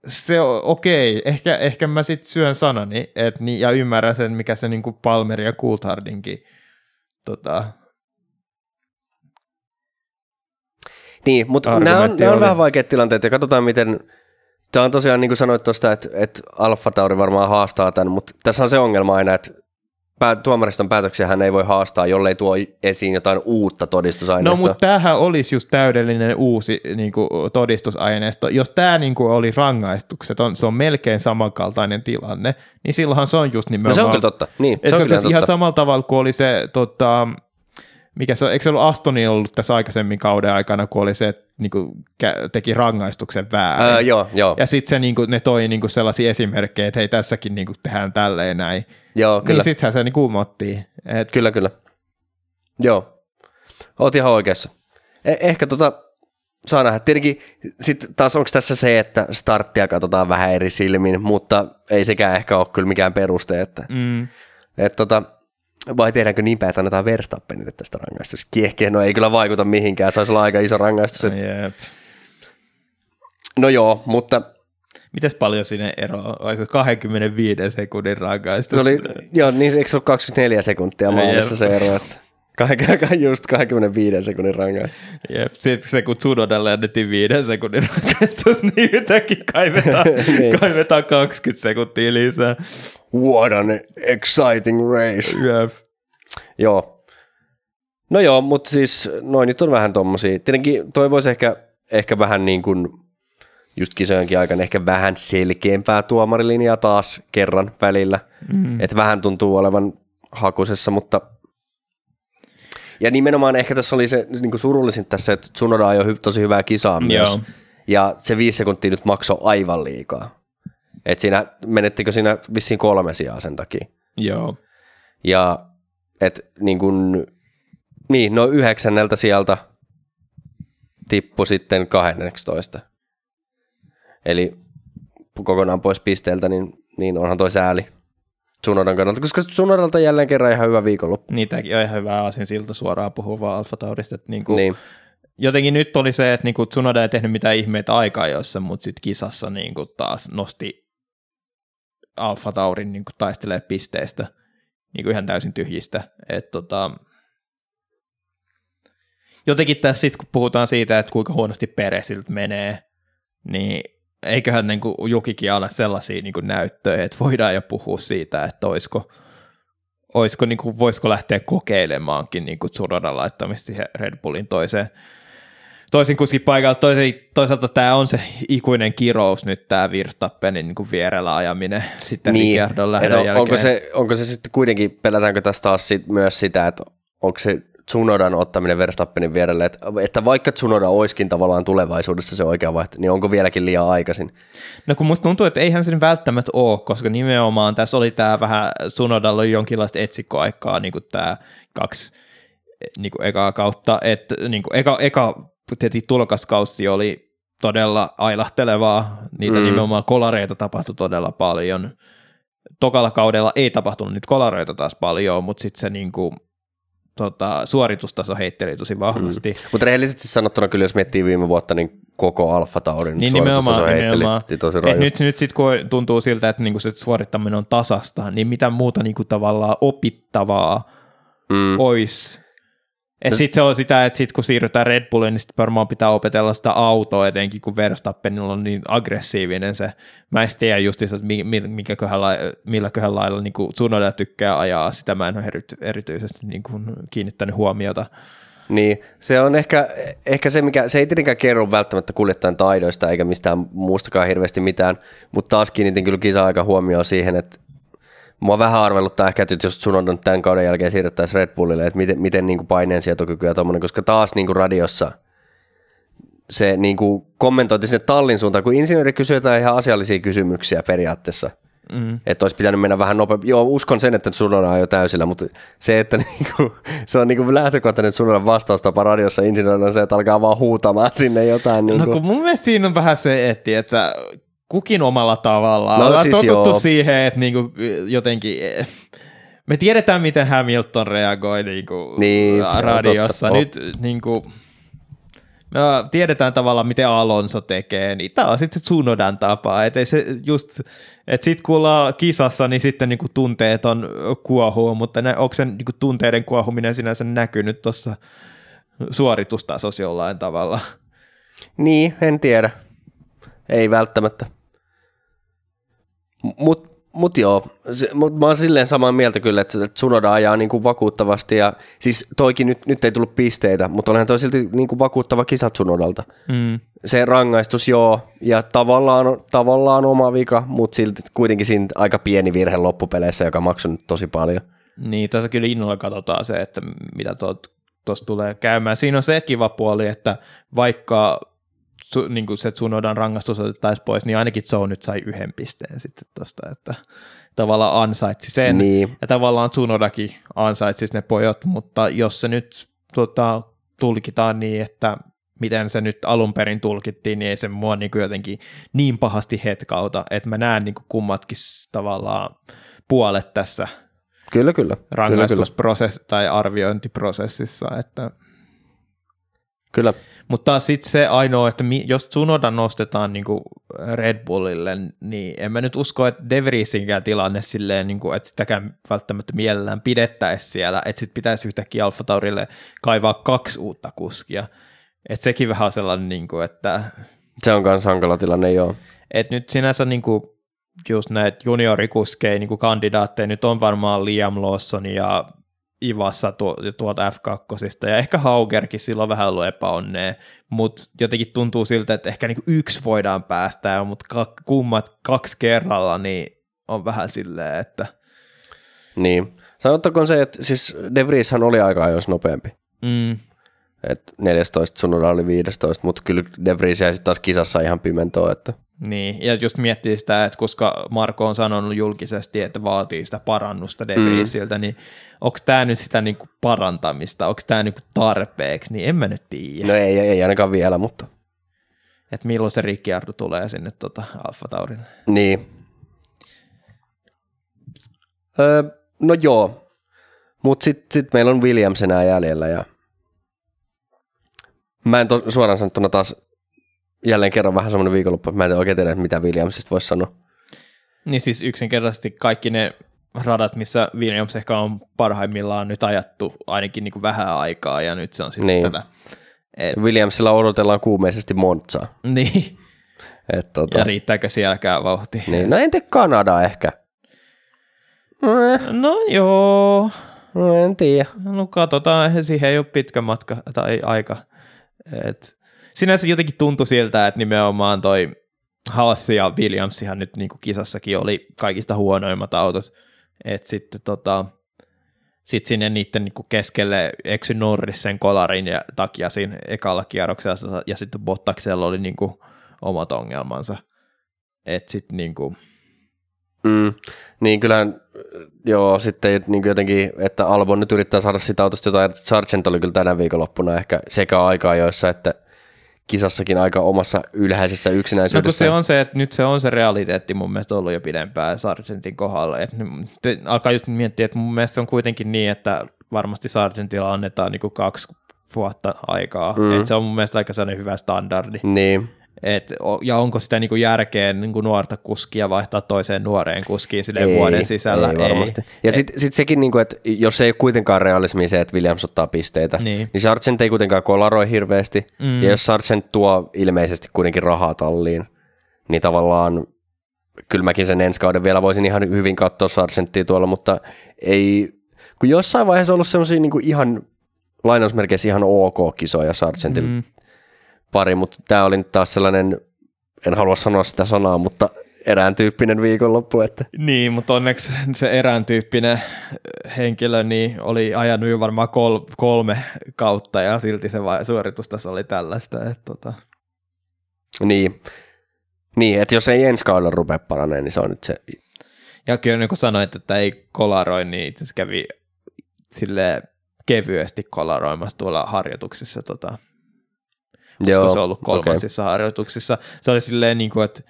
se on okei, ehkä mä sit syön sanani ja ymmärrän sen, mikä se niin kuin Palmer ja Coulthardinkin niin, mutta nämä on vähän vaikeat tilanteet ja katsotaan miten, tämä on tosiaan niin kuin sanoit tuosta, että Alfa Tauri varmaan haastaa tämän, mutta tässä on se ongelma aina, että tuomariston päätöksiä hän ei voi haastaa, jollei tuo esiin jotain uutta todistusaineistoa. No mutta tämähän olisi just täydellinen uusi niin kuin, todistusaineisto. Jos tämä niin kuin, oli rangaistukset, se on melkein samankaltainen tilanne, niin silloinhan se on just nimenomaan. No se on kyllä totta. Niin, se on kyllä totta. Ihan samalla tavalla kuin oli se... Eikö se ollut Astonilla ollut tässä aikaisemmin kauden aikana, kun oli se, että niinku teki rangaistuksen väärin? Joo. Ja sitten niinku, ne toi niinku sellaisia esimerkkejä, että hei tässäkin niinku tehdään tälleen näin. Joo, kyllä. Niin sittenhän se niinku umottiin. Kyllä. Joo. Oot ihan oikeassa. Ehkä saa nähdä. Tietenkin sitten taas onko tässä se, että starttia katsotaan vähän eri silmin, mutta ei sekään ehkä ole kyllä mikään peruste, että vai tehdäänkö niin päin, että annetaan Verstappenille tästä rangaistus. Kiehkeä, no ei kyllä vaikuta mihinkään, saisi olla aika iso rangaistus. Että... No joo, mutta... Mitäs paljon sinne eroa? Oliko 25 sekunnin rangaistus? Se oli, joo, niin eikö se ollut 24 sekuntia maalissa se ero, että just 25 sekunnin rangaistus. Jep, sitten se kun Tsunodalle annettiin 5 sekunnin rangaistus, niin yhtäkin kaivetaan 20 sekuntia lisää. What an exciting race. Jep. Joo. No joo, mutta siis noin nyt on vähän tommosia. Tietenkin toivoisi ehkä vähän niin kuin just kisojenkin aikana ehkä vähän selkeämpää tuomarilinjaa taas kerran välillä. Mm. Että vähän tuntuu olevan hakusessa, mutta... Ja nimenomaan ehkä tässä oli se niin kuin surullisin tässä, että Tsunoda ajoi tosi hyvää kisaa myös. Ja se 5 sekuntia nyt maksoi aivan liikaa. Että siinä, menettikö siinä vissiin 3 sijaa sen takia? Joo. Ja että niin kuin, niin no 9. sieltä tippui sitten 12. Eli kokonaan pois pisteeltä, niin onhan toi sääli Tsunodan kannalta, koska Tsunodalta jälleen kerran ihan hyvä viikonloppu. Niin, tämäkin on ihan hyvä asia siltä suoraan puhua vaan Alfa Taurista. Niin. Jotenkin nyt oli se, että niinku Tsunoda ei tehnyt mitään ihmeitä aikaa joissa, mutta sitten kisassa niinku taas nosti Alfa Taurin niinku taistelee pisteestä niinku ihan täysin tyhjistä. Et jotenkin tässä sitten, kun puhutaan siitä, että kuinka huonosti Peresiltä menee, niin eiköhän niin kuin Jukikin ole sellaisia niin kuin näyttöjä, että voidaan jo puhua siitä, että voisiko lähteä kokeilemaankin niin kuin Tsunodan laittamista siihen Red Bullin toisen kuskin paikalla. Toisaalta tämä on se ikuinen kirous nyt, tämä Verstappenin niin kuin vierellä ajaminen sitten niin, Ricciardon lähdön jälkeen. Onko se sitten kuitenkin, pelätäänkö tässä taas myös sitä, että onko se Tsunodan ottaminen Verstappenin vierelle, että vaikka Tsunoda olisikin tavallaan tulevaisuudessa se oikea vaihtoehto, niin onko vieläkin liian aikaisin? No kun musta tuntuu, että eihän sen välttämättä ole, koska nimenomaan tässä oli tämä vähän Tsunodalla jonkinlaista etsikkoaikaa, niin kuin tämä 2 niin kuin ekaa kautta, että niin kuin eka tietysti tulokaskausi oli todella ailahtelevaa, niitä nimenomaan kolareita tapahtui todella paljon. Tokalla kaudella ei tapahtunut niitä kolareita taas paljon, mutta sitten se niin kuin suoritustaso heitteli tosi vahvasti. Mutta rehellisesti sanottuna kyllä, jos miettii viime vuotta, niin koko Alfa Taurin niin suoritustaso heitteli tosi rajusti. Nyt sit, kun tuntuu siltä, että niinku se suorittaminen on tasasta, niin mitä muuta niinku tavallaan opittavaa olisi. No. Sitten se on sitä, että sit, kun siirrytään Red Bulliin, niin sitten varmaan pitää opetella sitä autoa, etenkin kun Verstappenilla on niin aggressiivinen se. Mä en tiedä just, että milläköhän lailla niin Tsunoda tykkää ajaa, sitä mä en ole erityisesti niin kiinnittänyt huomiota. Niin, se on ehkä se, mikä, se ei tietenkään kerro välttämättä kuljettajan taidoista eikä mistään muustakaan hirveästi mitään, mutta taas kiinnitin kyllä kisa-aika huomioon siihen, että mua vähän arveluttaa ehkä, että jos Tsunodan tämän kauden jälkeen siirrettäisiin Red Bullille, että miten niin paineensietokykyä tuommoinen, koska taas niin kuin radiossa se niin kuin kommentointi sinne tallin suuntaan, kun insinööri kysyy jotain ihan asiallisia kysymyksiä periaatteessa, että olisi pitänyt mennä vähän nopeammin. Joo, uskon sen, että Tsunoda on jo täysillä, mutta se, että niin kuin, se on niin kuin lähtökohtainen Tsunodan vastaustapa radiossa insinöörinä on se, että alkaa vaan huutamaan sinne jotain. Niin kuin. No kun mun mielestä siinä on vähän se, että sä... Kukin omalla tavallaan. No, ollaan siis totuttu siihen, että niinku jotenkin me tiedetään, miten Hamilton reagoi niinku radiossa. Nyt niinku, me tiedetään tavallaan, miten Alonso tekee. Niin tämä on sitten se Tsunodan tapa. Että sitten kun ollaan kisassa, niin sitten niinku tunteet on kuohuu, mutta onko sen niinku tunteiden kuohuminen sinänsä näkynyt tuossa suoritustasossa jollain tavalla? Niin, en tiedä. Ei välttämättä. Mut joo, mä oon silleen samaa mieltä kyllä, että Tsunoda ajaa niinku vakuuttavasti ja siis toikin nyt ei tullut pisteitä, mutta olihan toi silti niinku vakuuttava kisa Tsunodalta. Se rangaistus joo ja tavallaan oma vika, mutta silti kuitenkin siinä aika pieni virhe loppupeleissä, joka maksoi nyt tosi paljon. Niin, tässä kyllä innolla katsotaan se, että mitä tuossa tulee käymään. Siinä on se kiva puoli, että vaikka... niin kuin se, että Tsunodan rangaistus otettaisiin pois, niin ainakin Zhou nyt sai 1 pisteen sitten tuosta, että tavallaan ansaitsi sen, niin. Ja tavallaan Tsunodakin ansaitsi ne pojat, mutta jos se nyt tulkitaan niin, että miten se nyt alun perin tulkittiin, niin ei se mua niin jotenkin niin pahasti hetkauta, että mä näen niin kummatkin tavallaan puolet tässä kyllä. Rangaistusprosessissa tai arviointiprosessissa. Että. Kyllä. Mutta sitten se ainoa, että jos Tsunoda nostetaan niin Red Bullille, niin en mä nyt usko, että De Vriesinkään tilanne silleen, niin kuin, että sitäkään välttämättä mielellään pidettäisiin siellä, että sitten pitäisi yhtäkkiä Alfa Taurille kaivaa 2 uutta kuskia. Että sekin vähän sellainen, niin kuin, että... Se on myös hankala tilanne, joo. Että nyt sinänsä niin kuin, just näitä juniorikuskeja, niin kuin kandidaatteja, nyt on varmaan Liam Lawson ja Iwasa tuolta F2, ja ehkä Haugerkin silloin vähän ollut epäonnea, mutta jotenkin tuntuu siltä, että ehkä niinku yksi voidaan päästää, mutta kummat 2 kerralla, niin on vähän silleen, että... Niin, sanottakoon se, että siis De Vrieshan oli aika ajoissa nopeampi. Mm. Et 14, Tsunoda oli 15, mutta kyllä De Vries jäi sitten taas kisassa ihan pimentoon. Että. Niin, ja just miettii sitä, että koska Marko on sanonut julkisesti, että vaatii sitä parannusta De Vriesiltä, niin onko tämä nyt sitä niinku parantamista, onko tämä niinku tarpeeksi, niin en mä nyt tiedä. No ei ainakaan vielä, mutta... Että milloin se Ricciardo tulee sinne Alfa Taurille. Niin. No joo, mutta sitten meillä on Williams enää jäljellä ja... Mä en suoraan sanottuna taas jälleen kerran vähän semmoinen viikonloppu, että mä en oikein tiedä, mitä Williamsista voisi sanoa. Niin siis yksinkertaisesti kaikki ne radat, missä Williams ehkä on parhaimmillaan nyt ajattu ainakin niin kuin vähän aikaa, ja nyt se on sitten niin. Tätä. Williamsilla odotellaan kuumeisesti Monzaa. Niin. Ja riittääkö sielläkään vauhtia? Niin. No entä Kanada ehkä? No joo. No en tiedä. No katsotaan, siihen ei ole pitkä matka tai aika. Et sinänsä jotenkin tuntui siltä, että nimenomaan toi Haas ja Williamsihan nyt niin kuin kisassakin oli kaikista huonoimmat autot, että sitten sit sinne niiden niin kuin keskelle eksy Norris sen kolarin ja takia siinä ekalla kierroksella, ja sitten Bottaksella oli niin kuin omat ongelmansa, että sitten niin kuin... Niin kyllähän, joo, sitten niin jotenkin, että Albon nyt yrittää saada sitä autosta jotain, Sargeant oli kyllä tänä viikonloppuna ehkä sekä aikaa joissa, että kisassakin aika omassa ylhäisessä yksinäisyydessä. No kun se on se, että nyt se on se realiteetti mun mielestä ollut jo pidempään Sargeantin kohdalla, että alkaa just miettiä, että mun mielestä se on kuitenkin niin, että varmasti Sargeantilla annetaan niin kuin 2 vuotta aikaa, että se on mun mielestä aika sellainen hyvä standardi. Niin. Ja onko sitä niinku järkeä niinku nuorta kuskia vaihtaa toiseen nuoreen kuskiin ei, vuoden sisällä? Ei varmasti. Ja sitten sekin, niinku, että jos ei ole kuitenkaan realismia se, että Williams ottaa pisteitä, niin Sargeant ei kuitenkaan kolaroi hirveästi. Ja jos Sargeant tuo ilmeisesti kuitenkin rahaa talliin, niin tavallaan kyllä mäkin sen ensi kauden vielä voisin ihan hyvin katsoa Sargeantia tuolla, mutta ei, kun jossain vaiheessa on ollut sellaisia niinku ihan lainausmerkeissä ihan ok kisoja Sargeantilla. Pari, mutta tämä oli nyt taas sellainen, en halua sanoa sitä sanaa, mutta erään tyyppinen viikonloppu. Että. Niin, mutta onneksi se erään tyyppinen henkilö niin oli ajanut jo varmaan 3 kautta ja silti se suoritus tässä oli tällaista. Että Niin, että jos ei ensi kaudella rupea paraneen, niin se on nyt se. Ja kyllä niin kuin sanoit, että ei kolaroi, niin itse asiassa kävi silleen kevyesti kolaroimassa tuolla harjoituksissa Koska se on ollut 3 harjoituksissa. Se oli silleen, niin kuin, että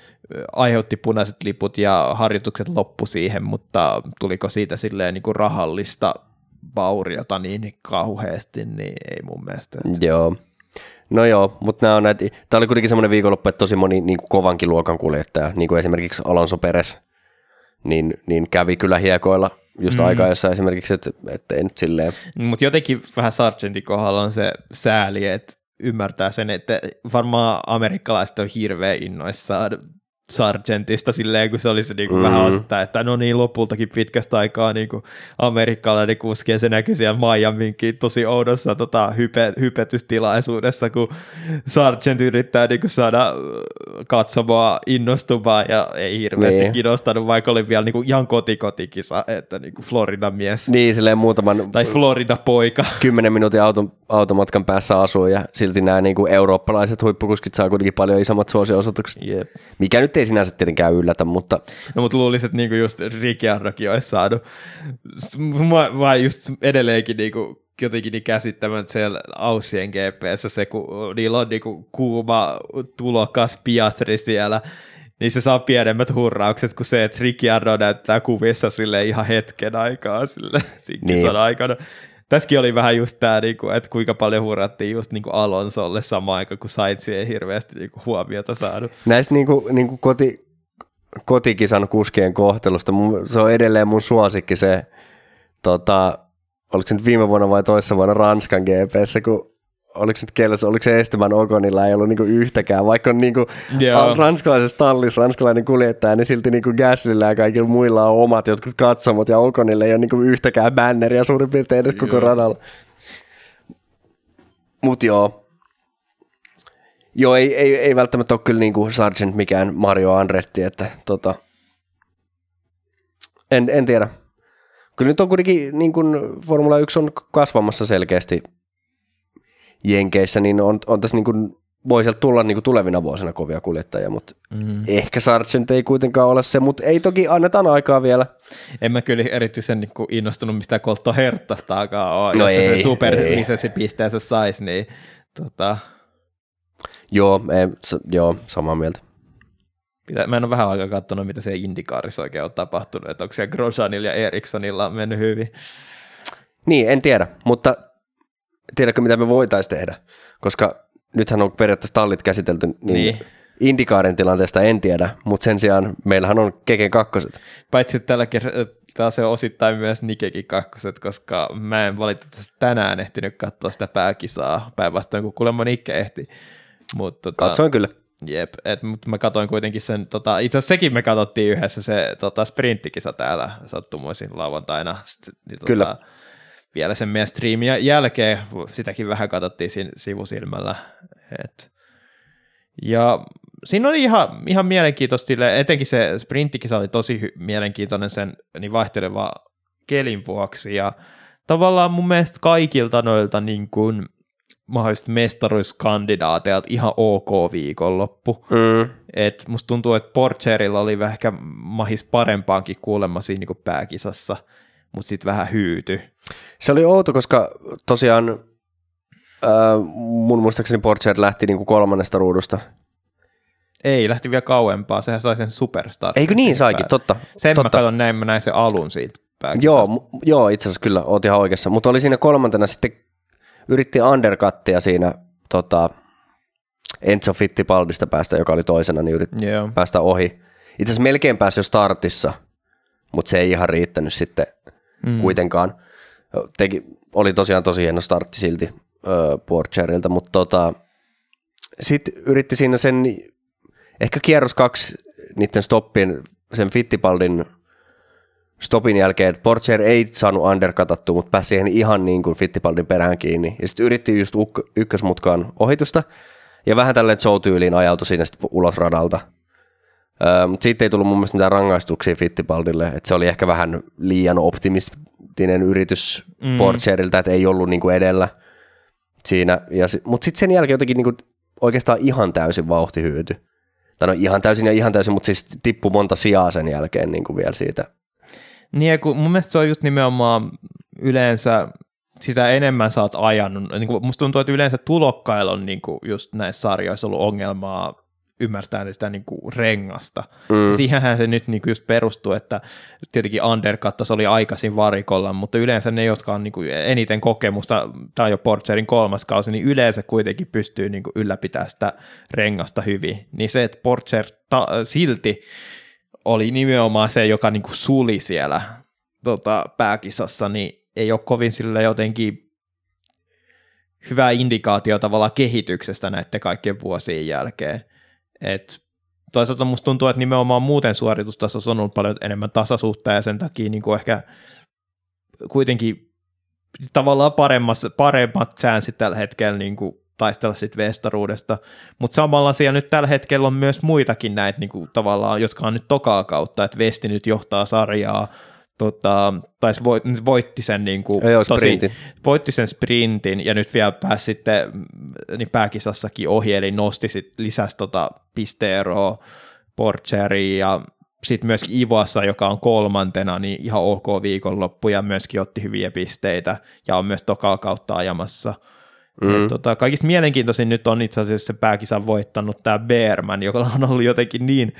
aiheutti punaiset liput ja harjoitukset loppu siihen, mutta tuliko siitä silleen niin kuin rahallista vauriota niin kauheasti, niin ei mun mielestä. Joo. No joo, mutta nämä on näitä. Tämä oli kuitenkin semmoinen viikonloppu, että tosi moni niin kuin kovankin luokan kuljettaja, niin kuin esimerkiksi Alonso Perez, niin kävi kyllä hiekoilla just aikaa, jossa esimerkiksi, että ei nyt silleen. Mutta jotenkin vähän Sargeantin kohdalla on se sääli, että ymmärtää sen, että varmaan amerikkalaiset on hirveän innoissaan Sargeantista silleen, kun se olisi niinku vähän ostaa, että no niin, lopultakin pitkästä aikaa niinku amerikkalainen kuski, ja se näkyy siellä Miamiinkin tosi oudossa hypetystilaisuudessa, kun Sargeant yrittää niinku saada katsomaa innostumaan, ja ei hirveästi kiinnostanut, vaikka oli vielä niinku ihan kotikotikisa, että niinku Florida mies. Niin, silleen muutaman... Tai Florida poika. 10 minuutin automatkan päässä asuu, ja silti nämä niinku eurooppalaiset huippukuskit saa kuitenkin paljon isommat suosiosoitukset. Yep. Mikä nyt ei sinänsä tietenkään yllätä, mutta... No, mutta luulisin, että niinku just Ricciardokin olisi saanut. Mä just edelleenkin niinku jotenkin niin käsittämättä siellä Aussien GP:ssä se, kun niillä on niin kuin kuuma tulokas Piastri siellä, niin se saa pienemmät hurraukset kuin se, että Ricciardo näyttää kuvissa sille ihan hetken aikaa sille kisan aikana. Tässäkin oli vähän just tämä, että kuinka paljon hurrattiin just Alonsolle samaan aikaan, kun Sainz ei hirveästi huomiota saanut. Näistä niin kuin kotikisan kuskien kohtelusta, se on edelleen mun suosikki se, oliko se nyt viime vuonna vai toissa vuonna Ranskan GP:ssä, kun oliko se Esteban Oconilla ei ollut niinku yhtäkään, vaikka on niinku ranskalaisessa tallissa ranskalainen kuljettaja, niin silti niinku Gaslyllä ja kaikilla muilla on omat jotkut katsomot, ja Oconilla ei ole niinku yhtäkään banneriä suurin piirtein edes koko radalla. Mut joo, ei välttämättä ole kyllä niinku Sargeant mikään Mario Andretti, että en tiedä. Kyllä nyt on kuitenkin, niin kuin Formula 1 on kasvamassa selkeästi Jenkeissä, niin on tässä niin kuin, voi sieltä tulla niin kuin tulevina vuosina kovia kuljettajia, mutta ehkä Sargeant ei kuitenkaan ole se, mutta ei toki, annetaan aikaa vielä. En mä kyllä erityisen niin kuin innostunut mistään Colton Herttastaakaan ole, no jos ei, se superhyvisensi pisteensä saisi, niin Joo, samaa mieltä. Mä en ole vähän aikaa katsonut, mitä se Indikaarissa oikein on tapahtunut, että onko siellä Grosjeanilla ja Erikssonilla on mennyt hyvin. Niin, en tiedä, mutta tiedätkö mitä me voitaisiin tehdä, koska nythän on periaatteessa tallit käsitelty, niin. Indikaarin tilanteesta en tiedä, mutta sen sijaan meillähän on Keken kakkoset. Paitsi tällä kertaa se on osittain myös Nikekin kakkoset, koska mä en valitettavasti tänään ehtinyt katsoa sitä pääkisaa, päinvastoin kun kuulemma Nikke ehti. Katsoin kyllä. Jep, mutta mä katsoin kuitenkin sen, itse asiassa sekin me katsottiin yhdessä se sprinttikisa täällä sattumuisin lauantaina. Kyllä. Vielä sen meidän striimin jälkeen, sitäkin vähän katsottiin sivusilmällä. Ja siinä oli ihan mielenkiintoista, etenkin se sprinttikisa oli tosi mielenkiintoinen sen niin vaihteleva kelin vuoksi. Ja tavallaan mun mielestä kaikilta noilta niin kuin mahdollisesti mestaruuskandidaateilta ihan ok viikonloppu. Et musta tuntuu, että Pourchairella oli vähän ehkä mahis parempaankin kuulemma siinä niin pääkisassa, mutta sitten vähän hyyty. Se oli outo, koska tosiaan mun muistaakseni Pourchaire lähti niin kuin kolmannesta ruudusta. Ei, lähti vielä kauempaa, sehän sai sen superstar. Eikö niin saikin, totta. Sen totta. Mä katson näin, mä näin sen alun siitä pääkisasta. Joo, itse asiassa kyllä, oot ihan oikeassa, mutta oli siinä kolmantena sitten yritti undercuttia siinä Enzo Fittipaldista päästä, joka oli toisena, niin yritti päästä ohi. Itse asiassa melkein pääsi jo startissa, mutta se ei ihan riittänyt sitten kuitenkaan. Oli tosiaan tosi hieno startti silti Pourchaireilta, mutta sitten yritti siinä sen, ehkä kierros 2 niiden stoppien, sen Fittipaldin stopin jälkeen, että Pourchaire ei saanut underkatattua, mutta pääsi siihen ihan niin kuin Fittipaldin perään kiinni. Ja sitten yritti just ykkösmutkaan ohitusta, ja vähän tälleen Zhou-tyyliin ajautui siinä ulos radalta. Mutta siitä ei tullut mun mielestä mitään rangaistuksia Fittipaldille, että se oli ehkä vähän liian optimistinen yritys Pourchaireilta, että ei ollut niin kuin edellä siinä. Mutta sitten sen jälkeen jotenkin niin kuin oikeastaan ihan täysin vauhti hyytyi. Tai no ihan täysin, mutta siis tippui monta sijaa sen jälkeen niin kuin vielä siitä. Niin, kun mun mielestä se on just nimenomaan yleensä sitä enemmän sä oot ajanut. Niin musta tuntuu, että yleensä tulokkailla on niin just näissä sarjoissa ollut ongelmaa ymmärtää sitä niin rengasta. Siihenhän se nyt niin just perustuu, että tietenkin undercuttas oli aikaisin varikolla, mutta yleensä ne, jotka on niin eniten kokemusta, tämä on jo Pourchairen kolmas kausi, niin yleensä kuitenkin pystyy niin ylläpitämään sitä rengasta hyvin. Niin se, että Pourchaire silti oli nimenomaan se, joka niinku suli siellä pääkisassa, niin ei ole kovin sillä jotenkin hyvää indikaatiota tavallaan kehityksestä näiden kaikkien vuosien jälkeen. Toisaalta musta tuntuu, että nimenomaan muuten suoritustasossa on ollut paljon enemmän tasasuutta, ja sen takia niinku ehkä kuitenkin tavallaan paremmat chanssit tällä hetkellä niinku taistella sitten mestaruudesta, mutta samalla siellä nyt tällä hetkellä on myös muitakin näitä niinku, tavallaan, jotka on nyt tokaa kautta, että Vesti nyt johtaa sarjaa, tai voitti sen niinku, voitti sen sprintin, ja nyt vielä pääsi sitten niin pääkisassakin ohi, eli nosti sit lisäsi pisteeroa Pourchaireen, ja sitten myöskin Iwasa, joka on kolmantena, niin ihan ok viikonloppu ja myöskin otti hyviä pisteitä ja on myös tokaa kautta ajamassa. Mm-hmm. Kaikista mielenkiintoisin nyt on itse asiassa se pääkisan voittanut tämä Beerman, joka on ollut jotenkin niin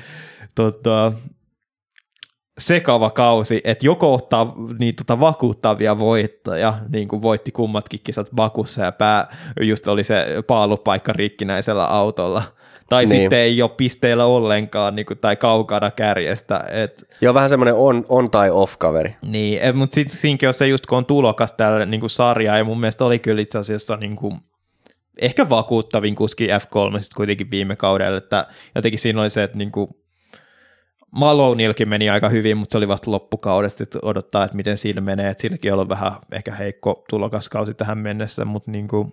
sekava kausi, että joko ottaa niin vakuuttavia voittoja, niin kuin voitti kummatkin kisat Bakussa ja just oli se paalupaikka rikkinäisellä autolla, tai niin. Sitten ei ole pisteillä ollenkaan niin kuin, tai kaukana kärjestä. Joo, vähän semmoinen on tai off kaveri. Niin, mutta sitten siinkin on se just, kun on tulokas täällä niin kuin sarjaa, ja mun mielestä oli kyllä itse asiassa niin kuin, ehkä vakuuttavin kuski F3 sitten kuitenkin viime kaudella, että jotenkin siinä oli se, että niin kuin, Malonilkin meni aika hyvin, mutta se oli vasta loppukaudesta, että odottaa, että miten siinä menee, että silläkin on vähän ehkä heikko tulokaskausi tähän mennessä, mutta niin kuin,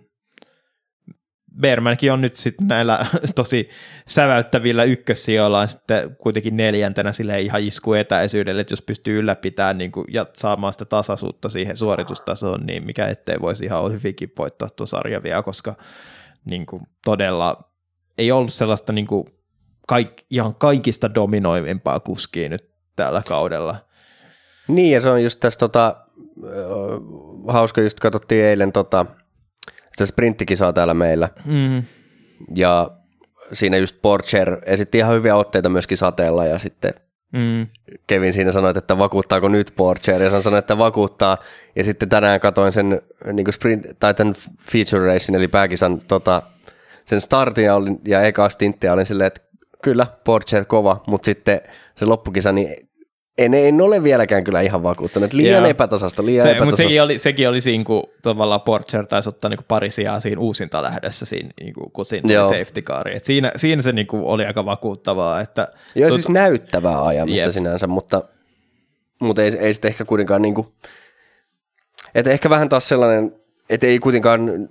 Bermankin on nyt sitten näillä tosi säväyttävillä ykkössijoillaan sitten kuitenkin neljäntenä silleen ihan iskuetäisyydelle, että jos pystyy ylläpitämään niin kuin, ja saamaan sitä tasaisuutta siihen suoritustasoon, niin mikä ettei voisi ihan hyvinkin voittaa tuon sarjan vielä, koska niin kuin, todella ei ollut sellaista niin kuin, ihan kaikista dominoivimpaa kuskia nyt tällä kaudella. Niin ja se on just tässä hauska, just katsottiin eilen sitä sprinttikisaa täällä meillä, ja siinä just Pourchaire esitti ihan hyviä otteita myöskin sateella, ja sitten Kevin siinä sanoi, että vakuuttaako nyt Pourchaire, ja sanoi, että vakuuttaa, ja sitten tänään katsoin sen niin kuin tämän feature racing, eli pääkisan sen startin ja ekaa stinttiä, olin silleen, että kyllä, Pourchaire kova, mutta sitten se loppukisa, niin en ole vieläkään kyllä ihan vakuuttunut. Liian epätasasta, epätasasta. Mutta sekin oli siinä, kun tavallaan Pourchaire taisi ottaa niinku pari sijaa siinä uusinta lähdössä, niinku, kun siinä oli safety car. Et siinä se niinku oli aika vakuuttavaa. Että, joo, siis näyttävää ajamista sinänsä, mutta ei sitten ehkä kuitenkaan, niinku, että ehkä vähän taas sellainen, että ei kuitenkaan,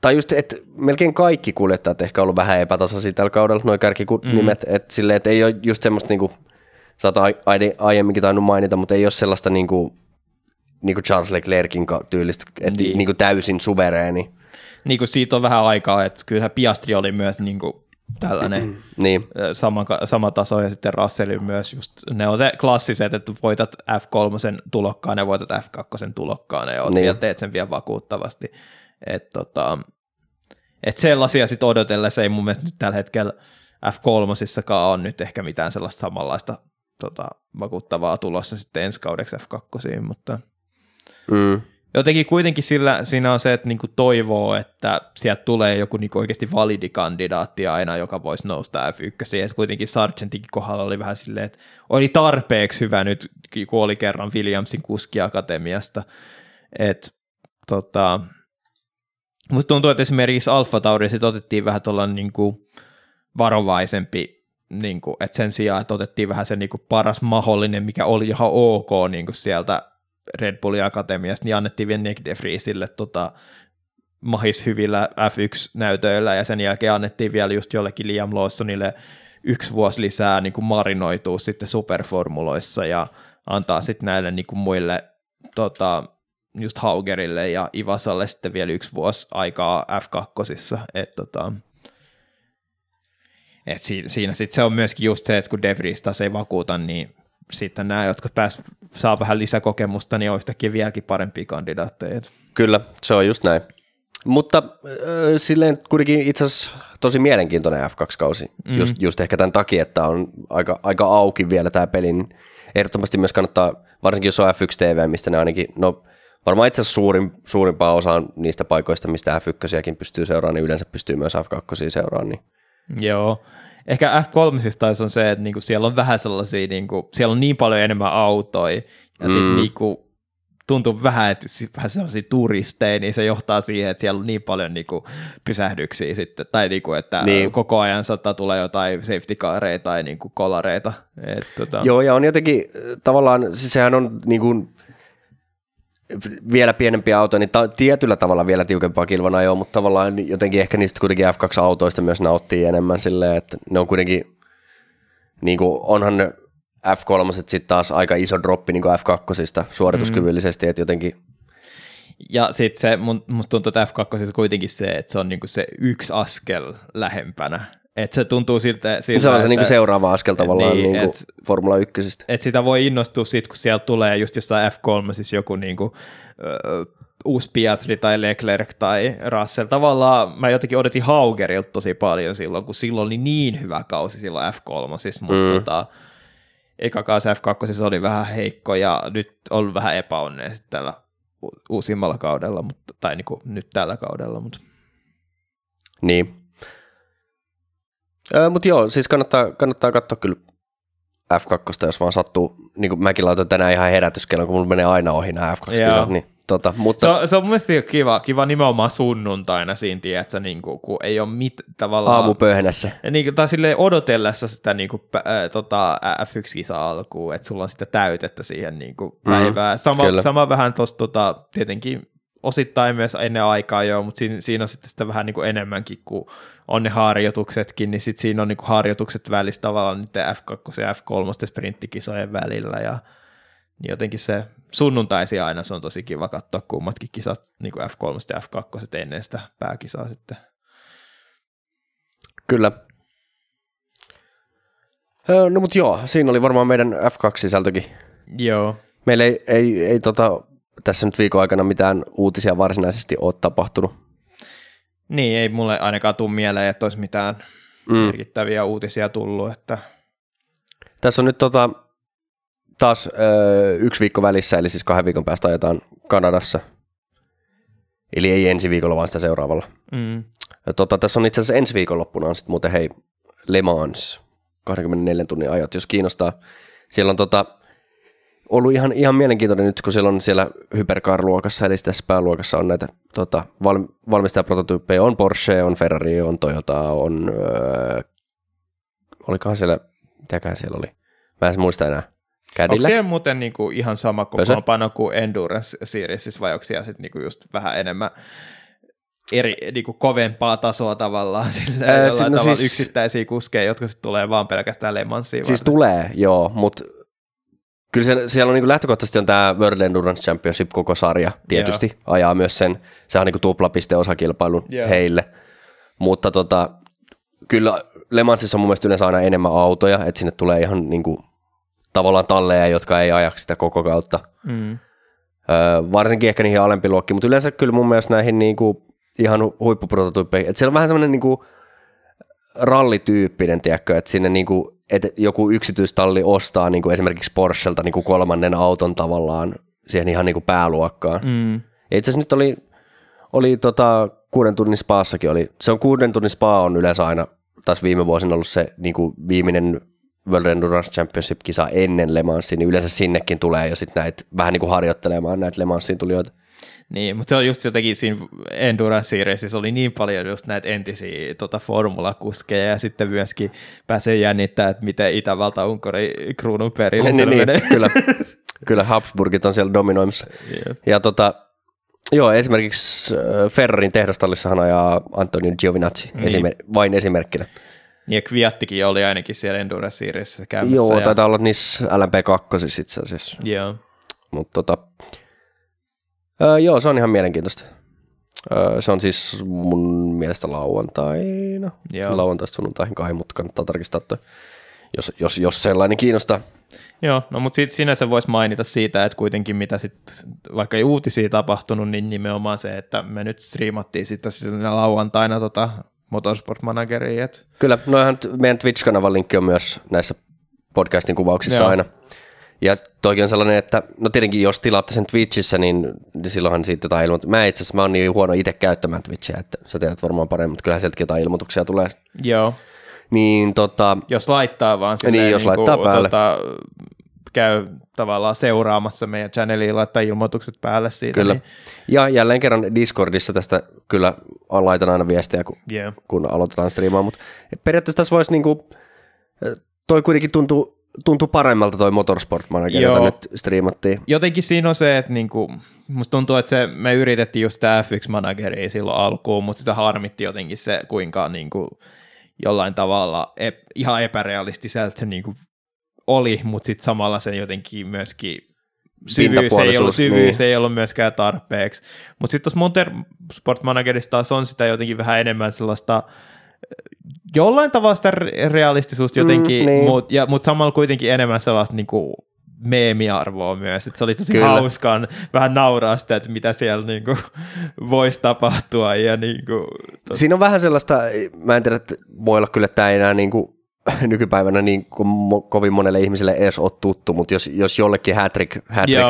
tai just, että melkein kaikki kuljettajat ehkä ollut vähän epätasaisia tällä kaudella, nuo kärkinimet, että ei ole just semmoista niinku, sä oot aiemminkin tainnut mainita, mutta ei ole sellaista niinku Charles Leclercin tyylistä, että niinku täysin suvereeni. Niin kuin siitä on vähän aikaa, että kyllähän Piastri oli myös niinku tällainen niin. sama taso, ja sitten Russell myös just, ne on se klassiset, että voitat F3 tulokkaan ja voitat F2 tulokkaan, ja teet sen vielä vakuuttavasti. Et sellaisia sitten odotellessa ei mun mielestä nyt tällä hetkellä F3-sissakaan on nyt ehkä mitään sellaista samanlaista vakuuttavaa tulossa sitten ensi kaudeksi F2, mutta jotenkin kuitenkin siinä on se, että niinku toivoo, että sieltä tulee joku niinku oikeasti validikandidaatti aina, joka voisi nousta F1, ja kuitenkin Sargeantinkin kohdalla oli vähän silleen, että oli tarpeeksi hyvä nyt, kun oli kerran Williamsin kuskiakatemiasta, että musta tuntuu, että esimerkiksi Alfa Tauri sitten otettiin vähän tuollainen niinku varovaisempi, niin kuin, että sen sijaan, että otettiin vähän se niin kuin paras mahdollinen, mikä oli ihan ok niin kuin sieltä Red Bullin akatemiasta, niin annettiin vielä Nick de Vriesille mahis hyvillä F1-näytöillä, ja sen jälkeen annettiin vielä just jollekin Liam Lawsonille 1 vuosi lisää niin kuin marinoituu sitten superformuloissa, ja antaa sitten näille niin kuin muille just Haugerille ja Iwasalle sitten vielä 1 vuosi aikaa F2, että et siinä sitten se on myöskin just se, että kun De Vries taas ei vakuuta, niin sitten nämä, jotka saa vähän lisäkokemusta, niin on yhtäkkiä vieläkin parempia kandidaatteja. Kyllä, se on just näin. Mutta silleen kuitenkin itse asiassa tosi mielenkiintoinen F2-kausi, just ehkä tämän takia, että on aika auki vielä tämä peli. Niin ehdottomasti myös kannattaa, varsinkin jos on F1 TV, mistä ne ainakin, varmaan itse asiassa suurimpaa osaa niistä paikoista, mistä F1-siäkin pystyy seuraamaan, niin yleensä pystyy myös F2-siä seuraamaan, niin joo. Ehkä F3 taisi on se, että niinku siellä on vähän sellaisia, niinku, siellä on niin paljon enemmän autoja, ja sitten niinku, tuntuu vähän, että vähän sellaisia turisteja, niin se johtaa siihen, että siellä on niin paljon niinku, pysähdyksiä sitten, tai niinku, että koko ajan saattaa tulla jotain safety careita tai niinku, kolareita. Joo, ja on jotenkin tavallaan, siis sehän on niinku, vielä pienempiä autoja, niin tietyllä tavalla vielä tiukempaa kilvanajoa, mutta tavallaan jotenkin ehkä niistä kuitenkin F2-autoista myös nauttii enemmän silleen, että ne on kuitenkin, niin kuin onhan ne F3 sitten taas aika iso droppi niin kuin F2 suorituskyvyllisesti, että jotenkin. Ja sitten se, musta tuntuu, että F2 kuitenkin se, että se on niin kuin se yksi askel lähempänä, Että se tuntuu siltä se on se niinku seuraava askel tavallaan niin, niinku Formula 1:stä. Että sitä voi innostua siitä, kun sieltä tulee just jossain F3 siis joku niinku, uusi Piastri tai Leclerc tai Russell. Tavallaan mä jotenkin odotin Haugerilta tosi paljon silloin, kun silloin oli niin hyvä kausi silloin F3. Siis, mutta eka kausi F2 siis oli vähän heikko ja nyt on vähän epäonnea tällä uusimmalla kaudella, mutta, tai niinku nyt tällä kaudella. Mutta. Niin. Mutta joo, siis kannattaa katsoa kyllä F2, jos vaan sattuu, niin kuin mäkin laitoin tänään ihan herätyskellon, kun mulla menee aina ohi nämä F2-kisat, niin mutta. Se on mun mielestä kiva nimenomaan sunnuntaina siinä, tiedätkö, niin kuin, kun ei ole mitään tavallaan. Aamupöhnässä. Niin, tai silleen odotellessa sitä niin kuin, F1-kisa alkuun, että sulla on sitä täytettä siihen niin kuin, päivää. Sama vähän tuossa tietenkin osittain myös ennen aikaa joo, mutta siinä on sitten sitä vähän niin kuin enemmänkin, kun on ne harjoituksetkin, niin sitten siinä on niin kuin harjoitukset välissä tavallaan niiden F2 ja F3 sprinttikisojen välillä, ja niin jotenkin se sunnuntaisi aina, se on tosi kiva katsoa kummatkin kisat, niin kuin F3 ja F2 ennen sitä pääkisaa sitten. Kyllä. No mutta joo, siinä oli varmaan meidän F2-sisältökin. Joo. Meillä ei tässä nyt viikon aikana mitään uutisia varsinaisesti ole tapahtunut. Niin, ei mulle ainakaan tule mieleen, että olisi mitään merkittäviä uutisia tullut. Että. Tässä on nyt taas yksi viikko välissä, eli siis 2 viikon päästä ajetaan Kanadassa. Eli ei ensi viikolla, vaan sitä seuraavalla. Tässä on itse asiassa ensi viikonloppuna on sitten muuten hei Le Mans, 24 tunnin ajot, jos kiinnostaa. Siellä on ollut ihan mielenkiintoinen nyt, kun siellä on siellä hypercar-luokassa, eli tässä pääluokassa on näitä valmistajaprototyyppejä, on Porsche, on Ferrari, on Toyota, on olikohan siellä, mitäkään siellä oli, mä en muista enää, Cadillac. Onko siellä muuten niinku ihan sama kokoonpano kuin Endurance Series, vai onko siellä sitten niinku just vähän enemmän eri, niinku kovempaa tasoa tavallaan sillä tavalla siis yksittäisiä kuskeja, jotka sitten tulee vaan pelkästään Le Mansiin? Siis tulee, joo, mutta kyllä siellä on niin kuin lähtökohtaisesti on tämä World Endurance Championship koko sarja tietysti, yeah, ajaa myös sen, se on niin kuin tuplapiste osakilpailun heille, mutta kyllä Le Mansissa on mun mielestä yleensä aina enemmän autoja, että sinne tulee ihan niin kuin, tavallaan talleja, jotka ei ajaksi sitä koko kautta, varsinkin ehkä niihin alempi luokkiin, mutta yleensä kyllä mun mielestä näihin niin kuin, ihan huippuprototyyppeihin, että siellä on vähän semmoinen niin kuin rallityyppinen, tiedätkö, että sinne niin kuin, että joku yksityistalli ostaa niin kuin esimerkiksi Porschelta niin kuin kolmannen auton tavallaan siihen ihan niin kuin pääluokkaan. Ja itse asiassa nyt oli 6 tunnin spaassakin oli. Se on 6 tunnin spa on yleensä aina, taas viime vuosina ollut se niin kuin viimeinen World Endurance Championship-kisa ennen Le Mansia, niin yleensä sinnekin tulee jo sitten näitä vähän niin kuin harjoittelemaan näitä Le Mansiin tulijoita. Niin, mutta se on just jotenkin siinä Endurance-raceissa oli niin paljon just näitä entisiä formulakuskeja ja sitten myöskin pääsee jännittämään, että miten Itävalta-Unkari kruunun perille menee. Kyllä Habsburgit on siellä dominoimassa. Yeah. Ja esimerkiksi Ferrarin tehdastallissahan ajaa Antonio Giovinazzi vain esimerkkinä. Niin ja Kviattikin oli ainakin siellä Endurance-raceissa käymässä. Joo, taitaa olla niissä LMP2 itse asiassa. Joo. Mutta joo, se on ihan mielenkiintoista. Se on siis mun mielestä lauantaina. Joo. Lauantaista sunnuntaihin kai, mutta kannattaa tarkistaa, että jos sellainen kiinnostaa. Joo, no mutta sinänsä voisi mainita siitä, että kuitenkin mitä sitten, vaikka ei uutisia tapahtunut, niin nimenomaan se, että me nyt striimattiin sitten lauantaina Motorsport Manageriin. Kyllä, noihan meidän Twitch-kanavan linkki on myös näissä podcastin kuvauksissa aina. Ja toki on sellainen, että no tietenkin jos tilaatte sen Twitchissä, niin silloinhan siitä jotain ilmoituksia. Mä itse asiassa, mä oon niin huono itse käyttämään Twitchiä, että sä tiedät varmaan paremmin, mutta kyllähän sieltäkin jotain ilmoituksia tulee. Joo. Niin jos laittaa vaan silleen. Niin, jos laittaa päälle. Käy tavallaan seuraamassa meidän channeliin, laittaa ilmoitukset päälle siitä. Kyllä. Niin. Ja jälleen kerran Discordissa tästä kyllä laitan aina viestejä, kun aloitetaan striimaa, mutta periaatteessa tässä voisi niinku, toi kuitenkin tuntuu paremmalta toi Motorsport Manager, jota nyt striimattiin. Jotenkin siinä on se, että musta tuntuu, että me yritettiin just tämä F1 Manageri silloin alkuun, mutta sitä harmitti jotenkin se, kuinka jollain tavalla ihan epärealistiseltä se oli, mutta sitten samalla se jotenkin myöskin syvyys ei ollut myöskään tarpeeksi. Mutta sitten tuossa Motorsport Managerissa taas on sitä jotenkin vähän enemmän sellaista jollain tavalla sitä realistisuutta jotenkin, niin. mutta samalla kuitenkin enemmän sellaista niinku meemiarvoa myös, että se oli tosi kyllä. hauskaan vähän nauraa sitä, että mitä siellä niinku voisi tapahtua. Ja niinku siinä on vähän sellaista, mä en tiedä, että voi olla kyllä, että tämä ei enää niinku nykypäivänä niin kovin monelle ihmiselle edes ole tuttu, mutta jos jollekin hat-trick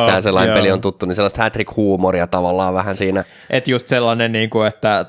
tämä sellainen peli on tuttu, niin sellaista hat-trick-huumoria tavallaan vähän siinä. Että just sellainen, niin kuin, että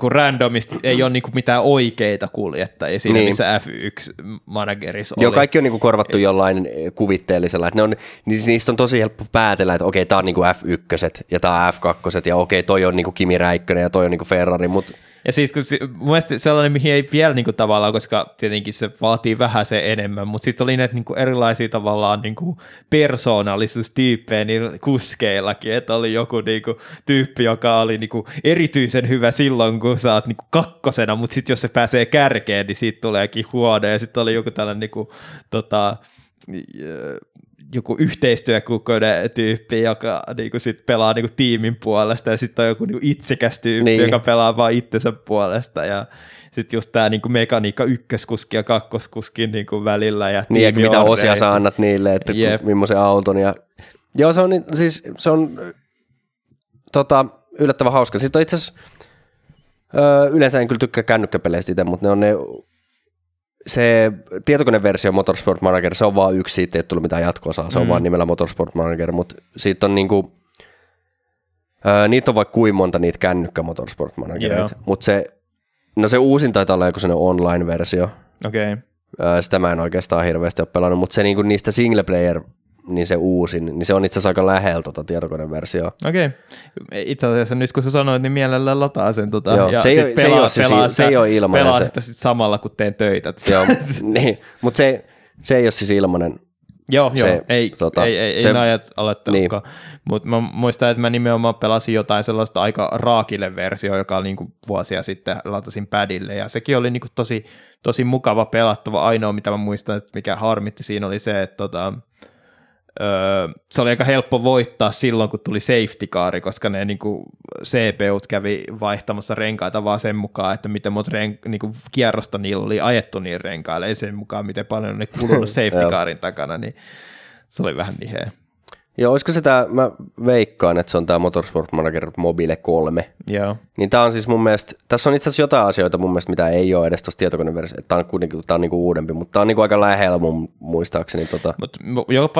kun randomisti ei ole niin kuin mitään oikeita kuljettajia siinä, niin. missä F1-managerissa oli. Joo, kaikki on niin kuin korvattu jollain kuvitteellisella. Että ne on, niistä on tosi helppo päätellä, että okei, tämä on niin kuin F1 ja tämä on F2 ja okei, toi on niin kuin Kimi Räikkönen ja toi on niin kuin Ferrari, mutta ja siis kun mun mielestä sellainen, mihin ei vielä niin kuin tavallaan, koska tietenkin se vaatii vähän se enemmän, mutta sitten oli näitä niin kuin erilaisia tavallaan niin kuin persoonallisuustyyppejä niin kuskeillakin, että oli joku niin kuin tyyppi, joka oli niin kuin erityisen hyvä silloin, kun sä oot niin kuin kakkosena, mutta sitten jos se pääsee kärkeen, niin siitä tuleekin huono, ja sitten oli joku tällainen niin kuin, joku yhteistyökukoinen tyyppi, joka niinku sit pelaa niinku tiimin puolesta, ja sitten on joku niinku itsekäs tyyppi, niin. joka pelaa vaan itsensä puolesta, ja sitten just tämä niinku mekaniikka ykköskuski ja kakkoskuskin niinku välillä. Ja niin, että mitä osia sä annat niille, että millaisen auton. Ja joo, se on, siis, se on yllättävän hauska. Sitten on itse asiassa, yleensä en kyllä tykkää kännykkäpeleistä itse, mutta ne on ne. Se tietokoneversio Motorsport Manager, se on vaan yksi, siitä ei tullut mitään jatko-osaa, se on vaan nimellä Motorsport Manager, mutta siitä on niinku, niitä on vaikka kuinka monta niitä kännykkä Motorsport Managerit, mutta se uusin taitaa olla joku sellainen online-versio, okay. Sitä mä en oikeastaan hirveästi ole pelannut, mutta se niinku niistä single player, niin se uusin, niin se on itse asiassa aika lähellä tietokoneversioa. Okei. Itse asiassa nyt kun sä sanoit, niin mielellään lataa sen. Ja se sit ei ole ilmainen. Pelaa sitä sit samalla, kun teen töitä. Joo, niin. Mutta se ei ole siis ilmainen. Joo, ei näet alettelukkaan. Niin. Mutta mä muistan, että mä nimenomaan pelasin jotain sellaista aika raakille versioa, joka niinku vuosia sitten latasin padille, ja sekin oli niinku tosi, tosi mukava pelattava. Ainoa, mitä mä muistan, että mikä harmitti siinä oli se, että se oli aika helppo voittaa silloin, kun tuli safety car, koska ne niin kuin CPUt kävi vaihtamassa renkaita vaan sen mukaan, että miten monta niin kierrosta niillä oli ajettu niin renkaille, ei sen mukaan, miten paljon ne kulunut safety carin takana, niin se oli vähän niheä. Joo, olisiko se tämä, mä veikkaan, että se on tämä Motorsport Manager Mobile 3. Joo. Niin tämä on siis mun mielestä, tässä on itse asiassa jotain asioita mun mielestä, mitä ei ole edes tuossa tietokoneversiossa, että tämä on kuitenkin tää on niinku uudempi, mutta tämä on niinku aika lähellä mun muistaakseni. Mut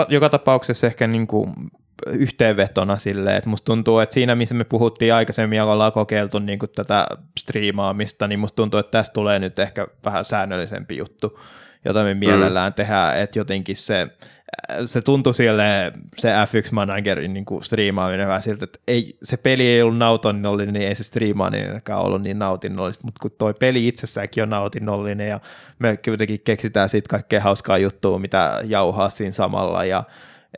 joka tapauksessa ehkä niinku yhteenvetona silleen, että musta tuntuu, että siinä missä me puhuttiin aikaisemmin ja ollaan kokeiltu niinku tätä striimaamista, niin musta tuntuu, että tässä tulee nyt ehkä vähän säännöllisempi juttu, jota me mielellään tehdään, että jotenkin se tuntui silleen, se F1-managerin niin striimaaminen vähän siltä, että ei, se peli ei ollut nautinnollinen, niin ei se striimaaminenkaan ollut niin nautinnollista, mutta kun toi peli itsessäänkin on nautinnollinen, ja me kuitenkin keksitään siitä kaikkea hauskaa juttua, mitä jauhaa siinä samalla, ja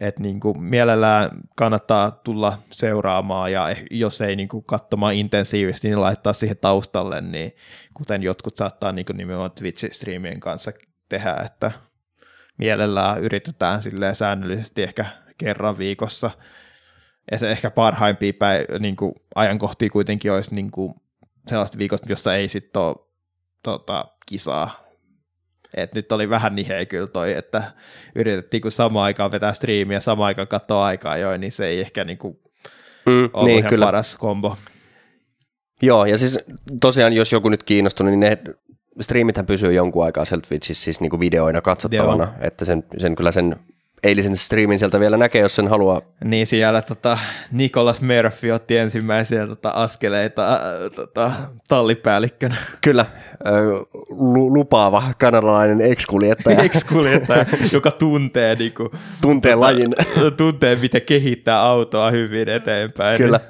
että niin kuin mielellään kannattaa tulla seuraamaan, ja jos ei niin kuin katsomaan intensiivisesti, niin laittaa siihen taustalle, niin kuten jotkut saattaa niin kuin nimenomaan Twitch-striimien kanssa tehdä, että mielellään yritetään silleen säännöllisesti ehkä kerran viikossa. Ja ehkä parhaimpia niin kuin ajankohtia kuitenkin olisi niin kuin sellaiset viikot, jossa ei sitten ole kisaa. Et nyt oli vähän niheä kyllä toi, että yritettiin kun samaan aikaan vetää striimiä, samaan aikaan katsoa aikaa join, niin se ei ehkä niin kuin ollut niin, ihan kyllä. paras kombo. Joo, ja siis tosiaan jos joku nyt kiinnostunut, niin ne striimithän pysyy jonkun aikaa sieltä Twitchissä siis niinku videoina katsottavana, joo. että sen kyllä sen eilisen striimin sieltä vielä näkee, jos sen haluaa. Niin siellä Nicolas Murphy otti ensimmäisiä askeleita tallipäällikkönä. Kyllä, lupaava kanadalainen ex-kuljettaja. Joka tuntee, niinku, tuntee lajin. Tuntee, miten kehittää autoa hyvin eteenpäin. Kyllä.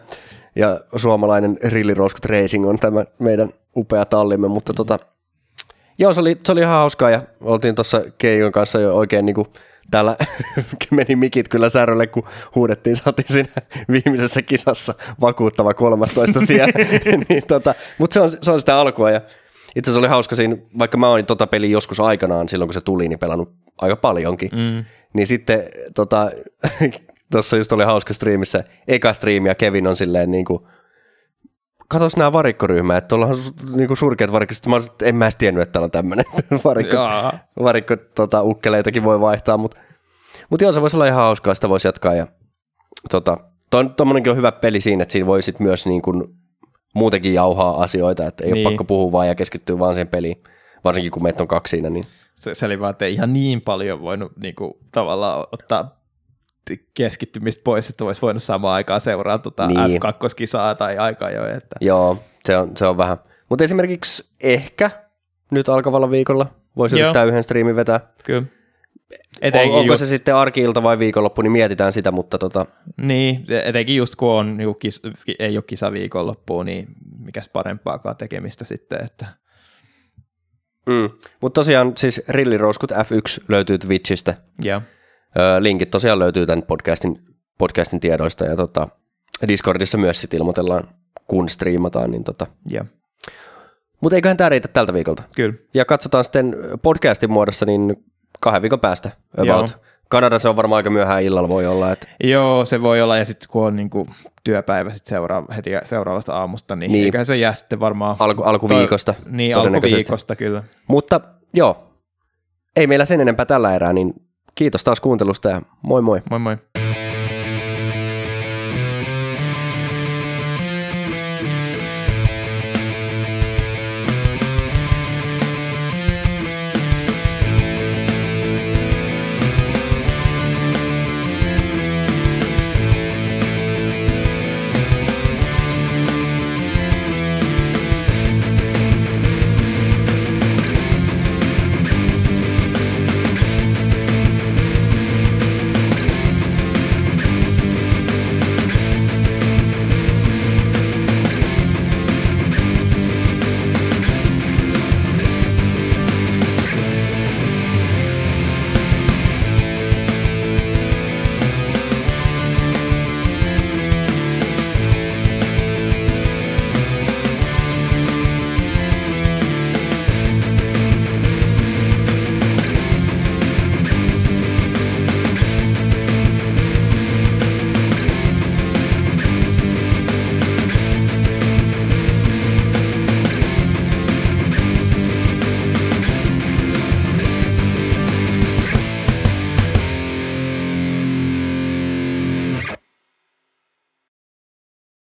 Ja suomalainen Rilliroskut Racing on tämä meidän upea tallimme, mutta joo, se oli ihan hauskaa, ja oltiin tuossa Keijon kanssa jo oikein niinku täällä meni mikit kyllä särölle, kun huudettiin, saatiin siinä viimeisessä kisassa vakuuttava 13 siellä, niin mutta se on sitä alkua, ja itse asiassa oli hauska siinä, vaikka mä olin peliä joskus aikanaan silloin, kun se tuli, niin pelannut aika paljonkin, niin sitten tuossa just oli hauska striimissä, eka striimi, ja Kevin on silleen niin kuin katos nämä varikkoryhmää, että tuolla on niinku surkeat varikkoryhmät. Mä en mä edes tiennyt, että täällä on tämmöinen ukkeleitakin voi vaihtaa, mutta joo, se voisi olla ihan hauskaa, sitä voisi jatkaa. Ja, tuommoinenkin on hyvä peli siinä, että siinä voi sit myös niin kuin muutenkin jauhaa asioita, että ei niin ole pakko puhua vaan ja keskittyä vaan siihen peliin, varsinkin kun meitä on kaksi siinä. Niin. Se oli vaan, että ei ihan niin paljon voinut niin kuin, tavallaan ottaa keskittymistä pois, että olisi voinut samaan aikaan seuraa niin F2-kisaa tai aikaa jo. Että. Joo, se on vähän. Mutta esimerkiksi ehkä nyt alkavalla viikolla voisi yrittää yhden striimin vetää. Kyllä. Onko se sitten arki-ilta vai viikonloppu, niin mietitään sitä, mutta Niin, etenkin just kun on, niin ei ole kisa viikonloppua, niin mikäs parempaakaan tekemistä sitten, että. Mutta tosiaan siis Rillirouskut F1 löytyy Twitchistä. Yeah. Linkit tosiaan löytyy tämän podcastin tiedoista ja Discordissa myös sit ilmoitellaan, kun striimataan, niin Yeah. Mutta eiköhän tämä riitä tältä viikolta. Kyllä. Ja katsotaan sitten podcastin muodossa, niin 2 viikon päästä about. Joo. Kanadassa on varmaan aika myöhään illalla voi olla. Että. Joo, se voi olla, ja sitten kun on niinku työpäivä sit heti seuraavasta aamusta, niin eiköhän se jää sitten varmaan alkuviikosta. Niin, alkuviikosta kyllä. Mutta joo, ei meillä sen enempää tällä erää, niin kiitos taas kuuntelusta ja moi moi. Moi moi.